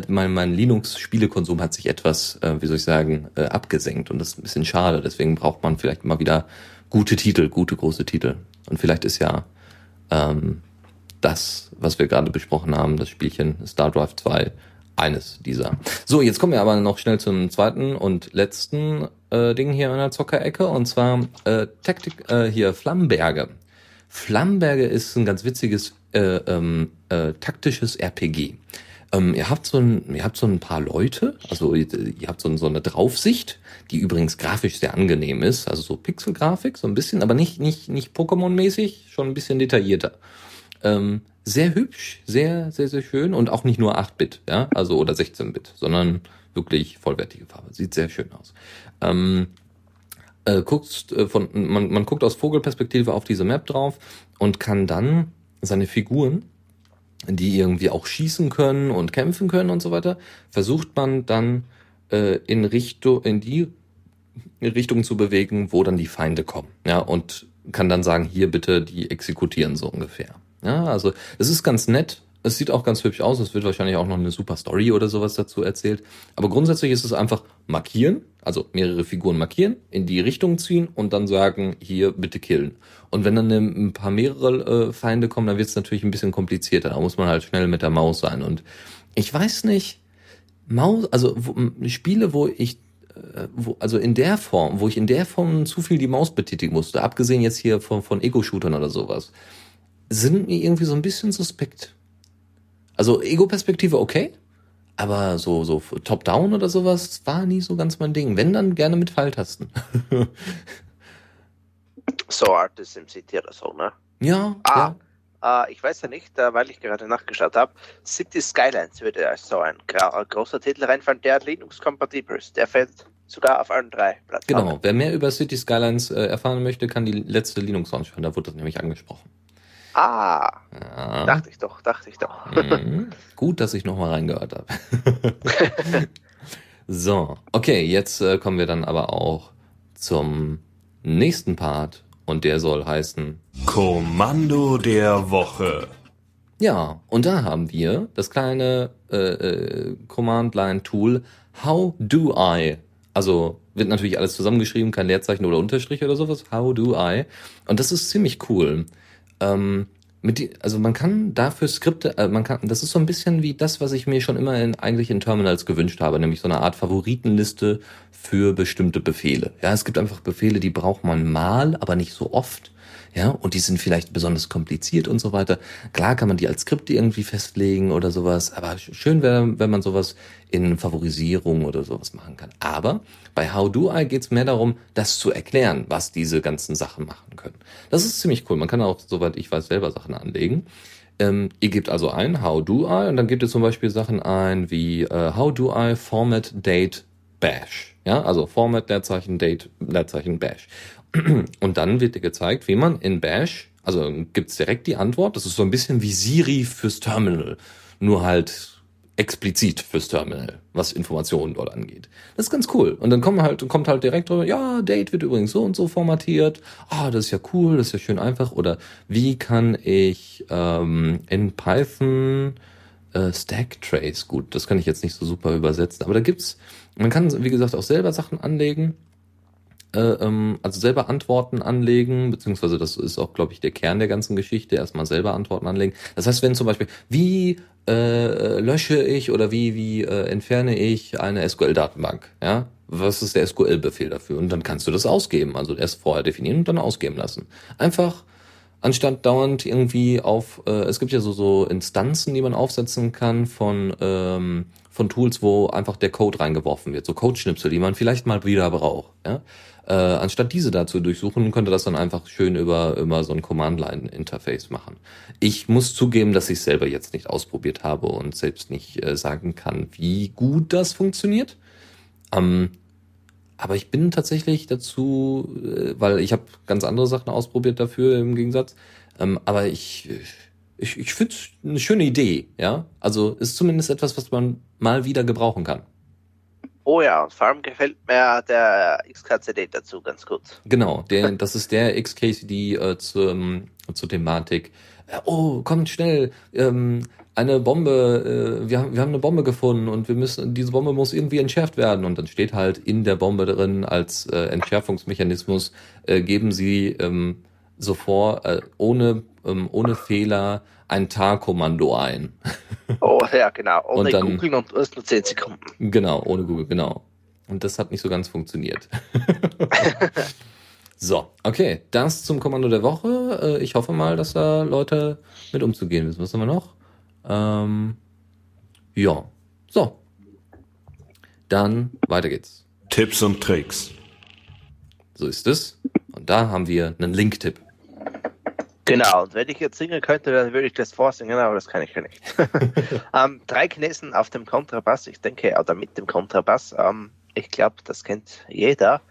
Mein Linux-Spielekonsum hat sich etwas, abgesenkt, und das ist ein bisschen schade. Deswegen braucht man vielleicht mal wieder gute Titel, gute große Titel. Und vielleicht ist ja das, was wir gerade besprochen haben, das Spielchen StarDrive 2, eines dieser. So, jetzt kommen wir aber noch schnell zum zweiten und letzten Ding hier in der Zockerecke, und zwar Flamberge. Flamberge ist ein ganz witziges taktisches RPG. Ihr habt so ein paar Leute, also ihr habt so eine Draufsicht, die übrigens grafisch sehr angenehm ist, also so Pixelgrafik, so ein bisschen, aber nicht Pokémon-mäßig, schon ein bisschen detaillierter. Sehr hübsch, sehr, sehr, sehr schön, und auch nicht nur 8-Bit, ja, also oder 16-Bit, sondern wirklich vollwertige Farbe. Sieht sehr schön aus. Man guckt aus Vogelperspektive auf diese Map drauf und kann dann seine Figuren, die irgendwie auch schießen können und kämpfen können und so weiter, versucht man dann in die Richtung zu bewegen, wo dann die Feinde kommen. Ja, und kann dann sagen, hier bitte die exekutieren, so ungefähr. Ja, also es ist ganz nett, es sieht auch ganz hübsch aus, es wird wahrscheinlich auch noch eine super Story oder sowas dazu erzählt. Aber grundsätzlich ist es einfach markieren, also mehrere Figuren markieren, in die Richtung ziehen und dann sagen, hier bitte killen. Und wenn dann ein paar mehrere Feinde kommen, dann wird es natürlich ein bisschen komplizierter. Da muss man halt schnell mit der Maus sein. Und ich weiß nicht, Spiele, wo ich in der Form zu viel die Maus betätigen musste, abgesehen jetzt hier von Ego-Shootern oder sowas, sind mir irgendwie so ein bisschen suspekt. Also Ego-Perspektive okay, aber so Top-Down oder sowas war nie so ganz mein Ding. Wenn, dann gerne mit Pfeiltasten. So Art ist im City oder so, ne? Ja. Ich weiß ja nicht, weil ich gerade nachgeschaut habe, City Skylines würde als so ein großer Titel reinfallen, der Linux-kompatibel ist. Der fällt sogar auf allen drei Plattformen. Genau, wer mehr über City Skylines erfahren möchte, kann die letzte Linux Lounge hören, da wurde das nämlich angesprochen. Ah, ja. Dachte ich doch. Gut, dass ich nochmal reingehört habe. So, okay, jetzt kommen wir dann aber auch zum nächsten Part, und der soll heißen Kommando der Woche. Ja, und da haben wir das kleine Command-Line-Tool How do I? Also wird natürlich alles zusammengeschrieben, kein Leerzeichen oder Unterstrich oder sowas. How do I? Und das ist ziemlich cool. Man kann dafür Skripte, das ist so ein bisschen wie das, was ich mir schon immer eigentlich in Terminals gewünscht habe, nämlich so eine Art Favoritenliste für bestimmte Befehle. Ja, es gibt einfach Befehle, die braucht man mal, aber nicht so oft. Ja, und die sind vielleicht besonders kompliziert und so weiter. Klar kann man die als Skripte irgendwie festlegen oder sowas, aber schön wäre, wenn man sowas in Favorisierung oder sowas machen kann. Aber bei How Do I geht's mehr darum, das zu erklären, was diese ganzen Sachen machen können. Das ist ziemlich cool. Man kann auch, soweit ich weiß, selber Sachen anlegen. Ihr gebt also ein How Do I, und dann gebt ihr zum Beispiel Sachen ein wie How Do I Format Date Bash. Ja, also Format Leerzeichen Date Leerzeichen Bash. Und dann wird dir gezeigt, wie man in Bash, also gibt's direkt die Antwort, das ist so ein bisschen wie Siri fürs Terminal, nur halt explizit fürs Terminal, was Informationen dort angeht. Das ist ganz cool. Und dann kommt halt direkt drüber, ja, Date wird übrigens so und so formatiert. Ah, das ist ja cool, das ist ja schön einfach. Oder wie kann ich in Python Stack Trace, gut, das kann ich jetzt nicht so super übersetzen, aber man kann, wie gesagt, auch selber Sachen anlegen. Also selber Antworten anlegen, beziehungsweise das ist auch, glaube ich, der Kern der ganzen Geschichte, erstmal selber Antworten anlegen. Das heißt, wenn zum Beispiel, wie lösche ich oder wie entferne ich eine SQL-Datenbank? Ja, was ist der SQL-Befehl dafür? Und dann kannst du das ausgeben, also erst vorher definieren und dann ausgeben lassen. Einfach anstatt dauernd irgendwie auf, es gibt ja so Instanzen, die man aufsetzen kann von Tools, wo einfach der Code reingeworfen wird, so Codeschnipsel, die man vielleicht mal wieder braucht. Ja? Anstatt diese da zu durchsuchen, könnte das dann einfach schön über so ein Command-Line-Interface machen. Ich muss zugeben, dass ich es selber jetzt nicht ausprobiert habe und selbst nicht sagen kann, wie gut das funktioniert. Aber ich bin tatsächlich dazu, weil ich habe ganz andere Sachen ausprobiert dafür im Gegensatz, aber ich finde es eine schöne Idee, ja. Also ist zumindest etwas, was man mal wieder gebrauchen kann. Oh ja, vor allem gefällt mir der XKCD dazu ganz gut. Genau, das ist der XKCD zur Thematik. Oh, kommt schnell, eine Bombe, wir haben eine Bombe gefunden und diese Bombe muss irgendwie entschärft werden. Und dann steht halt in der Bombe drin als Entschärfungsmechanismus, geben Sie sofort ohne Fehler ein TAR-Kommando ein. Oh ja, genau. Ohne Google und erst nur 10 Sekunden. Genau, ohne Google, genau. Und das hat nicht so ganz funktioniert. So, okay. Das zum Kommando der Woche. Ich hoffe mal, dass da Leute mit umzugehen wissen. Was haben wir noch? Ja. So. Dann weiter geht's. Tipps und Tricks. So ist es. Und da haben wir einen Link-Tipp. Genau, und wenn ich jetzt singen könnte, dann würde ich das vorsingen, aber das kann ich ja nicht. 3 Chinesen auf dem Kontrabass, ich denke, oder mit dem Kontrabass, ich glaube, das kennt jeder.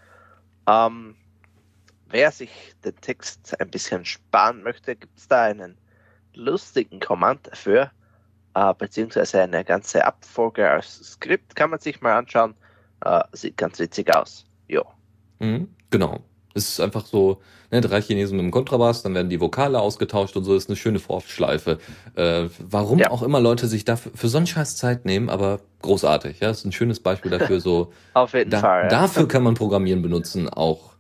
Wer sich den Text ein bisschen sparen möchte, gibt es da einen lustigen Command dafür, beziehungsweise eine ganze Abfolge als Skript, kann man sich mal anschauen. Sieht ganz witzig aus. Jo. Mhm, genau. Es ist einfach so, ne, 3 Chinesen mit dem Kontrabass, dann werden die Vokale ausgetauscht und so, ist eine schöne Vorschleife. Warum ja. Auch immer Leute sich dafür für so einen Scheiß Zeit nehmen, aber großartig, ja, ist ein schönes Beispiel dafür, so. Auf jeden Fall. Ja. Dafür kann man Programmieren benutzen, auch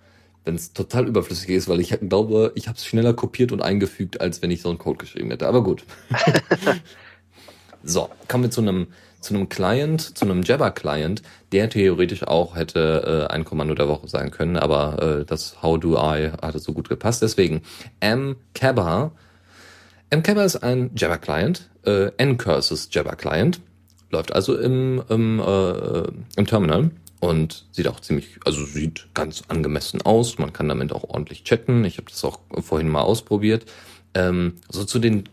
wenn es total überflüssig ist, weil ich glaube, ich habe es schneller kopiert und eingefügt, als wenn ich so einen Code geschrieben hätte. Aber gut. So, kommen wir zu einem Client, zu einem Jabber-Client, der theoretisch auch hätte ein Kommando der Woche sein können, aber das How do I hatte so gut gepasst. Deswegen mcabber. Mcabber ist ein Jabber-Client, ncurses Jabber-Client, läuft also im Terminal und sieht auch sieht ganz angemessen aus. Man kann damit auch ordentlich chatten. Ich habe das auch vorhin mal ausprobiert. So zu den,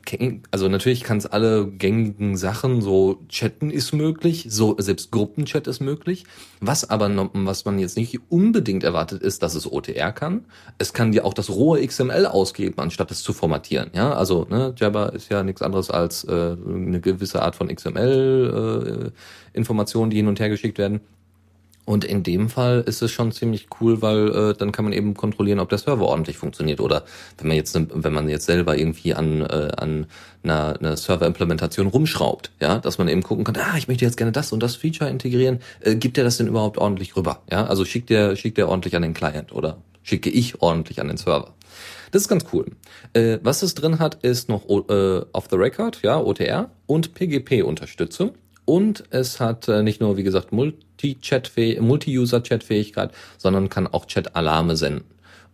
also natürlich kannst alle gängigen Sachen, so chatten ist möglich, so selbst Gruppenchat ist möglich. Was man jetzt nicht unbedingt erwartet, ist, dass es OTR kann. Es kann dir auch das rohe XML ausgeben, anstatt es zu formatieren. Ja, also ne, Jabber ist ja nichts anderes als eine gewisse Art von XML-Informationen, die hin und her geschickt werden. Und in dem Fall ist es schon ziemlich cool, weil dann kann man eben kontrollieren, ob der Server ordentlich funktioniert oder wenn man jetzt selber irgendwie an einer Server-Implementation rumschraubt, ja, dass man eben gucken kann, ich möchte jetzt gerne das und das Feature integrieren, gibt der das denn überhaupt ordentlich rüber? Ja, also schickt der ordentlich an den Client oder schicke ich ordentlich an den Server? Das ist ganz cool. Was es drin hat, ist noch off the record, ja, OTR und PGP-Unterstützung. Und es hat nicht nur, wie gesagt, Multi-User-Chat-Fähigkeit, sondern kann auch Chat-Alarme senden.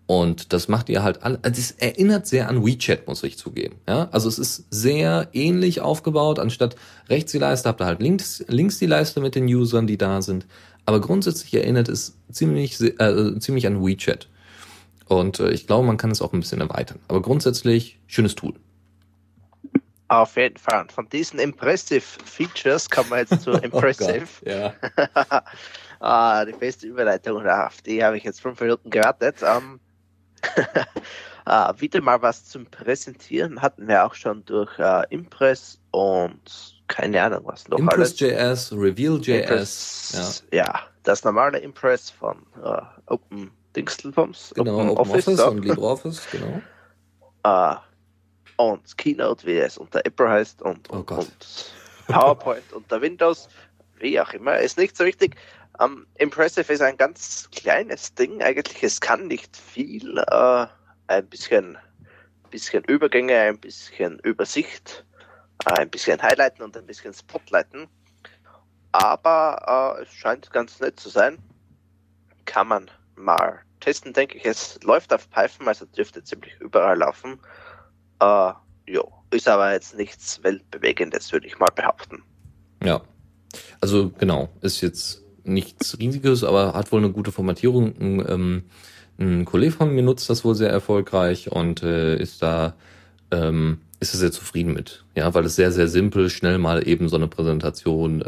Und das macht ihr halt alle. Das erinnert sehr an WeChat, muss ich zugeben. Ja? Also es ist sehr ähnlich aufgebaut. Anstatt rechts die Leiste habt ihr halt links die Leiste mit den Usern, die da sind. Aber grundsätzlich erinnert es ziemlich an WeChat. Und ich glaube, man kann es auch ein bisschen erweitern. Aber grundsätzlich schönes Tool. Auf jeden Fall. Und von diesen Impressive Features kommen wir jetzt zu Impressive. Oh Gott, ja. Die beste Überleitung, auf die habe ich jetzt 5 Minuten gewartet. Wieder mal was zum Präsentieren hatten wir auch schon durch Impress und keine Ahnung was noch. Impress.js, Reveal.js. Ja, das normale Impress von Open Dingstelbums. Genau, Open Office und LibreOffice, genau. Und Keynote, wie es unter Apple heißt, und PowerPoint unter Windows, wie auch immer, ist nicht so wichtig. Impressive ist ein ganz kleines Ding, eigentlich, es kann nicht viel, ein bisschen Übergänge, ein bisschen Übersicht, ein bisschen Highlighten und ein bisschen Spotlighten, aber es scheint ganz nett zu sein, kann man mal testen, denke ich, es läuft auf Python, also dürfte ziemlich überall laufen. Jo, ist aber jetzt nichts Weltbewegendes, würde ich mal behaupten. Ja, also genau, ist jetzt nichts Riesiges, aber hat wohl eine gute Formatierung. Ein Kollege von mir nutzt das wohl sehr erfolgreich und ist er sehr zufrieden mit. Ja, weil es sehr, sehr simpel, schnell mal eben so eine Präsentation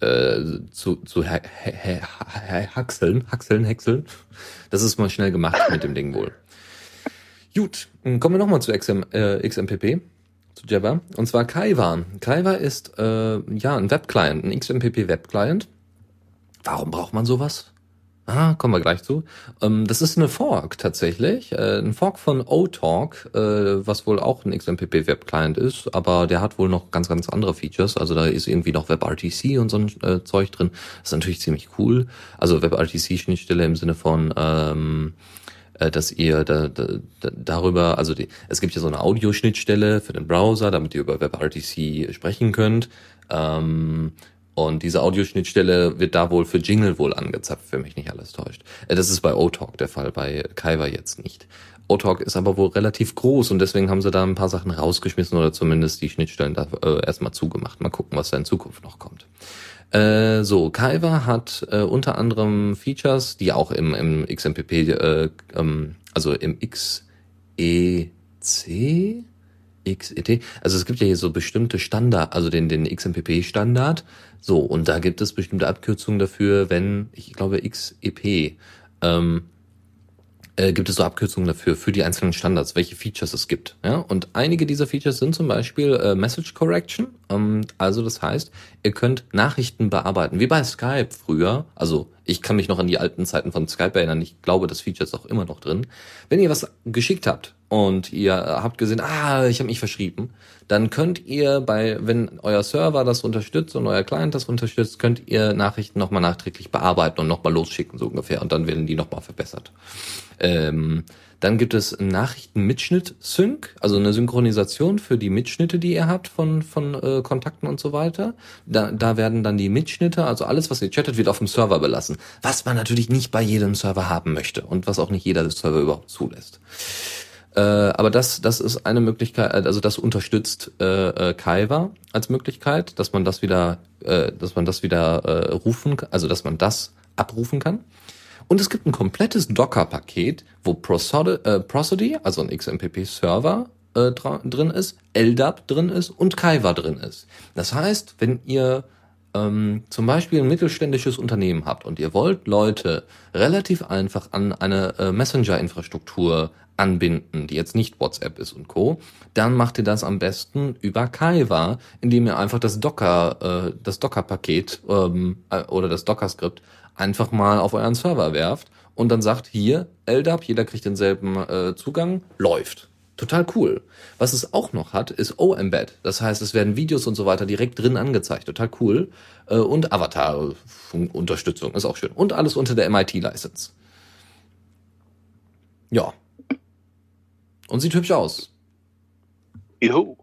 zu hackseln. Das ist mal schnell gemacht mit dem Ding wohl. Gut, kommen wir nochmal zu XMPP, zu Jabber. Und zwar Kaiwa. Kaiwa ist ein Webclient, ein XMPP-Webclient. Warum braucht man sowas? Ah, kommen wir gleich zu. Das ist eine Fork tatsächlich, ein Fork von OTalk, was wohl auch ein XMPP-Web-Client ist, aber der hat wohl noch ganz, ganz andere Features. Also da ist irgendwie noch WebRTC und so ein Zeug drin. Das ist natürlich ziemlich cool. Also WebRTC-Schnittstelle im Sinne von, dass ihr darüber, also es gibt ja so eine Audioschnittstelle für den Browser, damit ihr über WebRTC sprechen könnt. Und diese Audioschnittstelle wird da wohl für Jingle wohl angezapft, wenn mich nicht alles täuscht. Das ist bei OTalk der Fall, bei Kaiwa jetzt nicht. OTalk ist aber wohl relativ groß und deswegen haben sie da ein paar Sachen rausgeschmissen oder zumindest die Schnittstellen da erstmal zugemacht. Mal gucken, was da in Zukunft noch kommt. Kaiwa hat unter anderem Features, die auch im XMPP, also im XEC... XET. Also es gibt ja hier so bestimmte Standard, also den XMPP-Standard. So, und da gibt es bestimmte Abkürzungen dafür, wenn, ich glaube, XEP, gibt es so Abkürzungen dafür, für die einzelnen Standards, welche Features es gibt. Ja? Und einige dieser Features sind zum Beispiel Message Correction. Also das heißt, ihr könnt Nachrichten bearbeiten, wie bei Skype früher. Also ich kann mich noch an die alten Zeiten von Skype erinnern. Ich glaube, das Feature ist auch immer noch drin. Wenn ihr was geschickt habt und ihr habt gesehen, ich habe mich verschrieben, dann könnt ihr wenn euer Server das unterstützt und euer Client das unterstützt, könnt ihr Nachrichten nochmal nachträglich bearbeiten und nochmal losschicken, so ungefähr. Und dann werden die nochmal verbessert. Dann gibt es Nachrichten-Mitschnitt-Sync, also eine Synchronisation für die Mitschnitte, die ihr habt von Kontakten und so weiter. Da werden dann die Mitschnitte, also alles, was ihr chattet, wird auf dem Server belassen. Was man natürlich nicht bei jedem Server haben möchte und was auch nicht jeder Server überhaupt zulässt. Aber das ist eine Möglichkeit, also das unterstützt Kaiwa als Möglichkeit, dass man das wieder, rufen kann, also dass man das abrufen kann. Und es gibt ein komplettes Docker-Paket, wo Prosody, also ein XMPP-Server, drin ist, LDAP drin ist und Kaiwa drin ist. Das heißt, wenn ihr zum Beispiel ein mittelständisches Unternehmen habt und ihr wollt Leute relativ einfach an eine Messenger-Infrastruktur anbinden, die jetzt nicht WhatsApp ist und Co., dann macht ihr das am besten über Kaiwa, indem ihr einfach das Docker-Paket oder das Docker-Skript einfach mal auf euren Server werft und dann sagt, hier, LDAP, jeder kriegt denselben Zugang, läuft. Total cool. Was es auch noch hat, ist O-Embed. Das heißt, es werden Videos und so weiter direkt drin angezeigt. Total cool. Und Avatar-Unterstützung ist auch schön. Und alles unter der MIT-License. Ja. Und sieht hübsch aus. Juhu.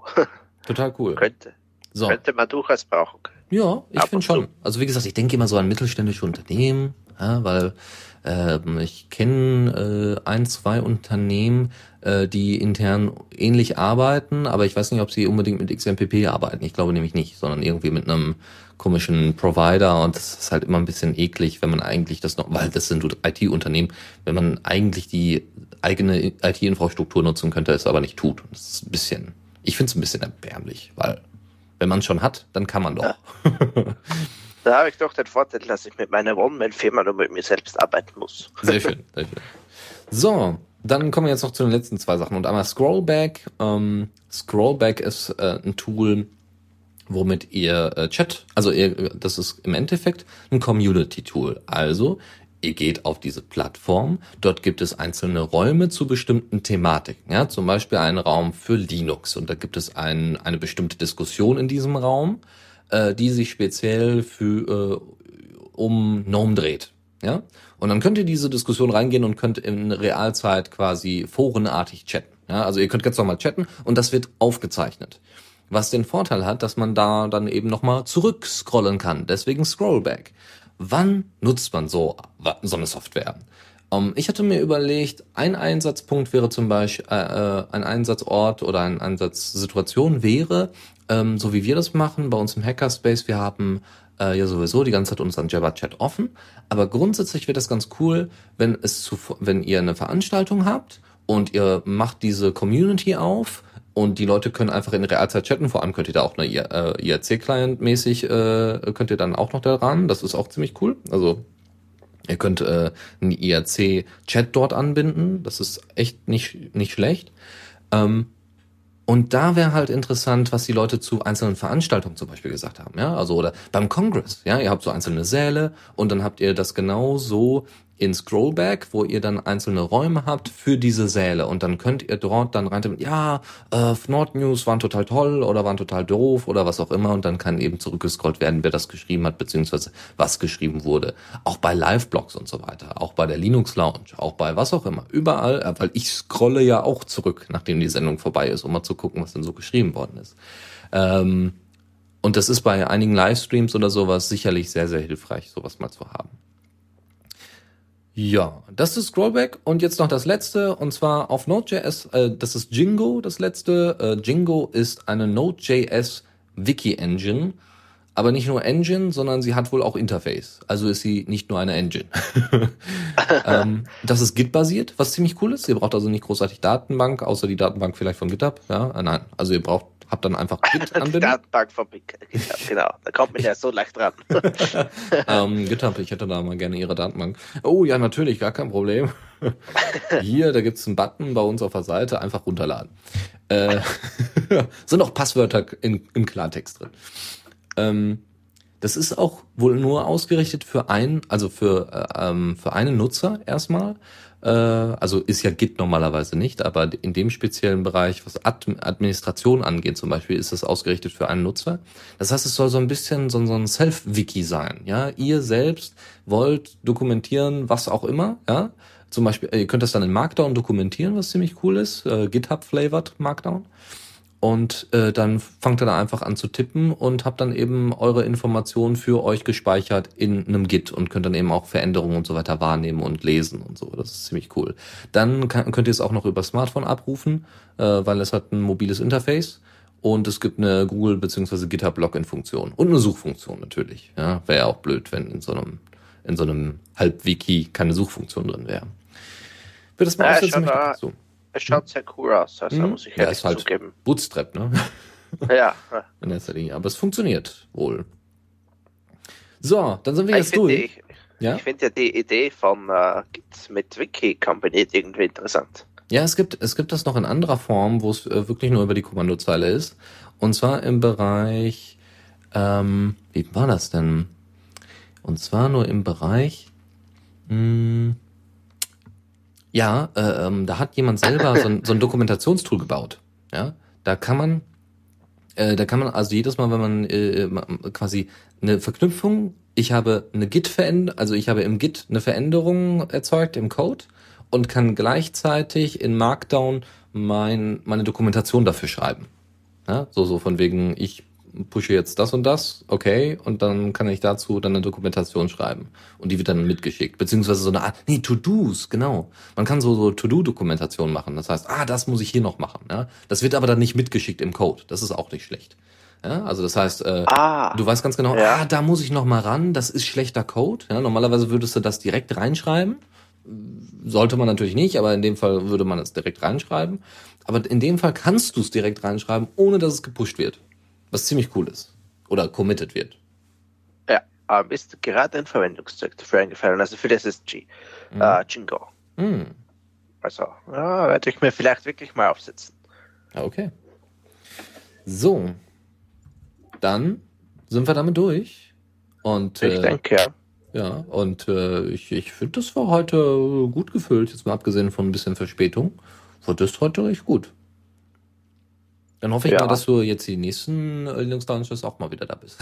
Total cool. Könnte man durchaus brauchen. Ja, ich finde schon. Also wie gesagt, ich denke immer so an mittelständische Unternehmen, ja, weil ich kenne ein, zwei Unternehmen, die intern ähnlich arbeiten, aber ich weiß nicht, ob sie unbedingt mit XMPP arbeiten. Ich glaube nämlich nicht, sondern irgendwie mit einem komischen Provider und das ist halt immer ein bisschen eklig, wenn man eigentlich das noch, weil das sind IT-Unternehmen, wenn man eigentlich die eigene IT-Infrastruktur nutzen könnte, es aber nicht tut. Das ist ich finde es ein bisschen erbärmlich, weil wenn man es schon hat, dann kann man doch. Ja. Da habe ich doch den Vorteil, dass ich mit meiner One-Man-Firma nur mit mir selbst arbeiten muss. Sehr schön, sehr schön. So, dann kommen wir jetzt noch zu den letzten zwei Sachen. Und einmal Scrollback. Scrollback ist ein Tool, womit ihr Chat, also das ist im Endeffekt ein Community-Tool. Also ihr geht auf diese Plattform, dort gibt es einzelne Räume zu bestimmten Thematiken. Ja, zum Beispiel einen Raum für Linux und da gibt es eine bestimmte Diskussion in diesem Raum, die sich speziell um GNOME dreht. Ja? Und dann könnt ihr diese Diskussion reingehen und könnt in Realzeit quasi forenartig chatten. Ja? Also ihr könnt ganz normal chatten und das wird aufgezeichnet. Was den Vorteil hat, dass man da dann eben nochmal zurückscrollen kann. Deswegen Scrollback. Wann nutzt man so eine Software? Ich hatte mir überlegt, ein Einsatzpunkt wäre zum Beispiel, ein Einsatzort oder eine Einsatzsituation wäre, so wie wir das machen, bei uns im Hackerspace, wir haben ja sowieso die ganze Zeit unseren Jabber-Chat offen, aber grundsätzlich wird das ganz cool, wenn ihr eine Veranstaltung habt und ihr macht diese Community auf und die Leute können einfach in Realzeit chatten, vor allem könnt ihr da auch eine IRC-Client-mäßig, könnt ihr dann auch noch da ran, das ist auch ziemlich cool, also ihr könnt einen IRC-Chat dort anbinden. Das ist echt nicht schlecht. Und da wäre halt interessant, was die Leute zu einzelnen Veranstaltungen zum Beispiel gesagt haben. Ja, also oder beim Kongress. Ja, ihr habt so einzelne Säle und dann habt ihr das genau so in Scrollback, wo ihr dann einzelne Räume habt für diese Säle. Und dann könnt ihr dort dann rein, ja, Nordnews waren total toll oder waren total doof oder was auch immer. Und dann kann eben zurückgescrollt werden, wer das geschrieben hat, beziehungsweise was geschrieben wurde. Auch bei Live-Blogs und so weiter, auch bei der Linux Lounge, auch bei was auch immer. Überall, weil ich scrolle ja auch zurück, nachdem die Sendung vorbei ist, um mal zu gucken, was denn so geschrieben worden ist. Und das ist bei einigen Livestreams oder sowas sicherlich sehr, sehr hilfreich, sowas mal zu haben. Ja, das ist Scrollback und jetzt noch das letzte und zwar auf Node.js, das ist Django, das letzte. Django ist eine Node.js Wiki-Engine, aber nicht nur Engine, sondern sie hat wohl auch Interface, also ist sie nicht nur eine Engine. Das ist Git-basiert, was ziemlich cool ist, ihr braucht also nicht großartig Datenbank, außer die Datenbank vielleicht von GitHub, ja, nein, also ihr braucht habt dann einfach Git-Anbindung. Datenbank von GitHub, genau. Da kommt man ja so leicht dran. GitHub, ich hätte da mal gerne Ihre Datenbank. Oh ja, natürlich, gar kein Problem. Hier, da gibt's einen Button bei uns auf der Seite, einfach runterladen. Sind auch Passwörter im Klartext drin. Das ist auch wohl nur ausgerichtet für einen Nutzer erstmal. Also ist ja Git normalerweise nicht, aber in dem speziellen Bereich, was Administration angeht zum Beispiel, ist das ausgerichtet für einen Nutzer. Das heißt, es soll so ein bisschen so ein Self-Wiki sein. Ja, ihr selbst wollt dokumentieren, was auch immer. Ja, zum Beispiel, ihr könnt das dann in Markdown dokumentieren, was ziemlich cool ist. GitHub-flavored Markdown. Und dann fangt ihr da einfach an zu tippen und habt dann eben eure Informationen für euch gespeichert in einem Git und könnt dann eben auch Veränderungen und so weiter wahrnehmen und lesen und so. Das ist ziemlich cool. Dann könnt ihr es auch noch über Smartphone abrufen, weil es hat ein mobiles Interface und es gibt eine Google- bzw. GitHub-Login-Funktion und eine Suchfunktion natürlich. Ja, wäre ja auch blöd, wenn in so einem Halb-Wiki keine Suchfunktion drin wäre. Wird das mal aussetzen? Es schaut sehr cool aus, also muss ich ehrlich zugeben. Halt Bootstrap, ne? Ja. In erster Linie, aber es funktioniert wohl. So, dann sind wir jetzt durch. Ich finde ja die Idee von Git mit Wiki kombiniert irgendwie interessant. Ja, es gibt das noch in anderer Form, wo es wirklich nur über die Kommandozeile ist. Und zwar im Bereich, wie war das denn? Und zwar nur im Bereich, ja, da hat jemand selber so ein Dokumentationstool gebaut. Ja, da kann man also jedes Mal, wenn man quasi eine Verknüpfung, ich habe im Git eine Veränderung erzeugt im Code und kann gleichzeitig in Markdown meine Dokumentation dafür schreiben. Ja, so von wegen, ich pushe jetzt das und das, okay, und dann kann ich dazu dann eine Dokumentation schreiben. Und die wird dann mitgeschickt. Beziehungsweise so eine Art, To-Dos, genau. Man kann so To-Do-Dokumentation machen. Das heißt, das muss ich hier noch machen. Ja? Das wird aber dann nicht mitgeschickt im Code. Das ist auch nicht schlecht. Ja? Also das heißt, du weißt ganz genau, da muss ich noch mal ran, das ist schlechter Code. Ja? Normalerweise würdest du das direkt reinschreiben. Sollte man natürlich nicht, aber in dem Fall würde man es direkt reinschreiben. Aber in dem Fall kannst du es direkt reinschreiben, ohne dass es gepusht wird. Was ziemlich cool ist. Oder committed wird. Ja, ist gerade ein Verwendungszweck dafür eingefallen. Also für das ist Django. Also, werde ich mir vielleicht wirklich mal aufsetzen. Okay. So. Dann sind wir damit durch. Und ich denke, ja. Ja, und ich finde, das war heute gut gefüllt. Jetzt mal abgesehen von ein bisschen Verspätung. War das heute recht gut. Dann hoffe ich mal, dass du jetzt die nächsten Linux Lounges auch mal wieder da bist.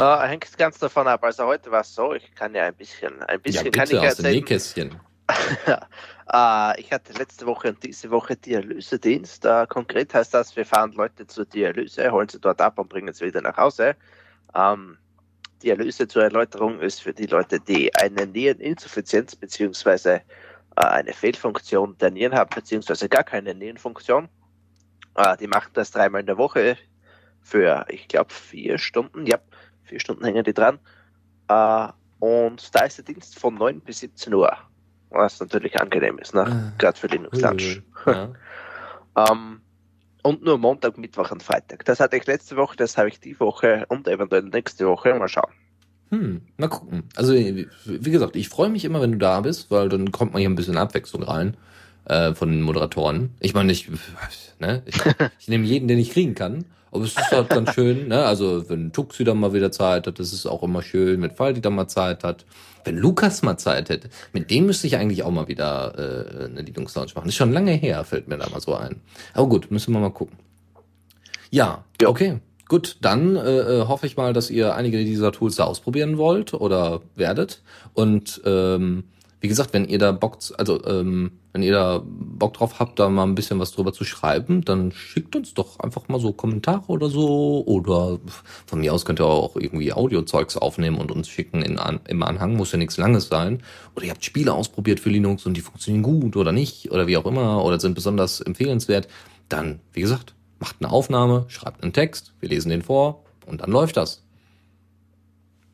Hängt ganz davon ab. Also heute war es so, ich kann ja ein bisschen ja, bitte, kann ich aus dem Nähkästchen. Ich hatte letzte Woche und diese Woche Dialysedienst. Konkret heißt das, wir fahren Leute zur Dialyse, holen sie dort ab und bringen sie wieder nach Hause. Die Analyse zur Erläuterung ist für die Leute, die eine Niereninsuffizienz bzw. eine Fehlfunktion der Nieren haben, beziehungsweise gar keine Nierenfunktion. Die machen das dreimal in der Woche für, ich glaube, 4 Stunden. Ja, 4 Stunden hängen die dran. Und da ist der Dienst von 9 bis 17 Uhr, was natürlich angenehm ist, ne? Gerade für Linux Lounge. Ja. Und nur Montag, Mittwoch und Freitag. Das hatte ich letzte Woche, das habe ich die Woche und eventuell nächste Woche. Mal schauen. Mal gucken. Also, wie gesagt, ich freue mich immer, wenn du da bist, weil dann kommt man hier ein bisschen Abwechslung rein von den Moderatoren. Ich meine, ich nehme jeden, den ich kriegen kann. Aber es ist halt ganz schön, ne? Also wenn Tuxi dann mal wieder Zeit hat, das ist auch immer schön, wenn Faldi dann mal Zeit hat. Wenn Lukas mal Zeit hätte, mit dem müsste ich eigentlich auch mal wieder eine Linux Lounge machen. Ist schon lange her, fällt mir da mal so ein. Aber gut, müssen wir mal gucken. Ja, okay, gut. Dann hoffe ich mal, dass ihr einige dieser Tools da ausprobieren wollt oder werdet. Und wie gesagt, wenn ihr da Bock, wenn ihr da Bock drauf habt, da mal ein bisschen was drüber zu schreiben, dann schickt uns doch einfach mal so Kommentare oder so. Oder von mir aus könnt ihr auch irgendwie Audiozeugs aufnehmen und uns schicken im Anhang. Muss ja nichts Langes sein. Oder ihr habt Spiele ausprobiert für Linux und die funktionieren gut oder nicht oder wie auch immer oder sind besonders empfehlenswert. Dann, wie gesagt, macht eine Aufnahme, schreibt einen Text, wir lesen den vor und dann läuft das.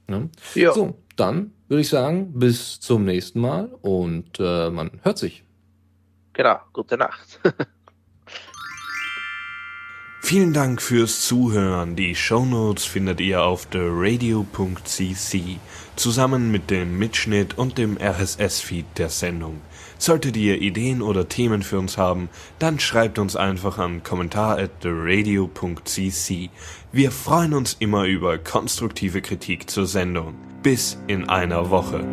Ne? Ja. So, dann würde ich sagen, bis zum nächsten Mal und man hört sich. Genau, gute Nacht. Vielen Dank fürs Zuhören. Die Shownotes findet ihr auf theradio.cc zusammen mit dem Mitschnitt und dem RSS-Feed der Sendung. Solltet ihr Ideen oder Themen für uns haben, dann schreibt uns einfach an kommentar@theradio.cc. Wir freuen uns immer über konstruktive Kritik zur Sendung. Bis in einer Woche.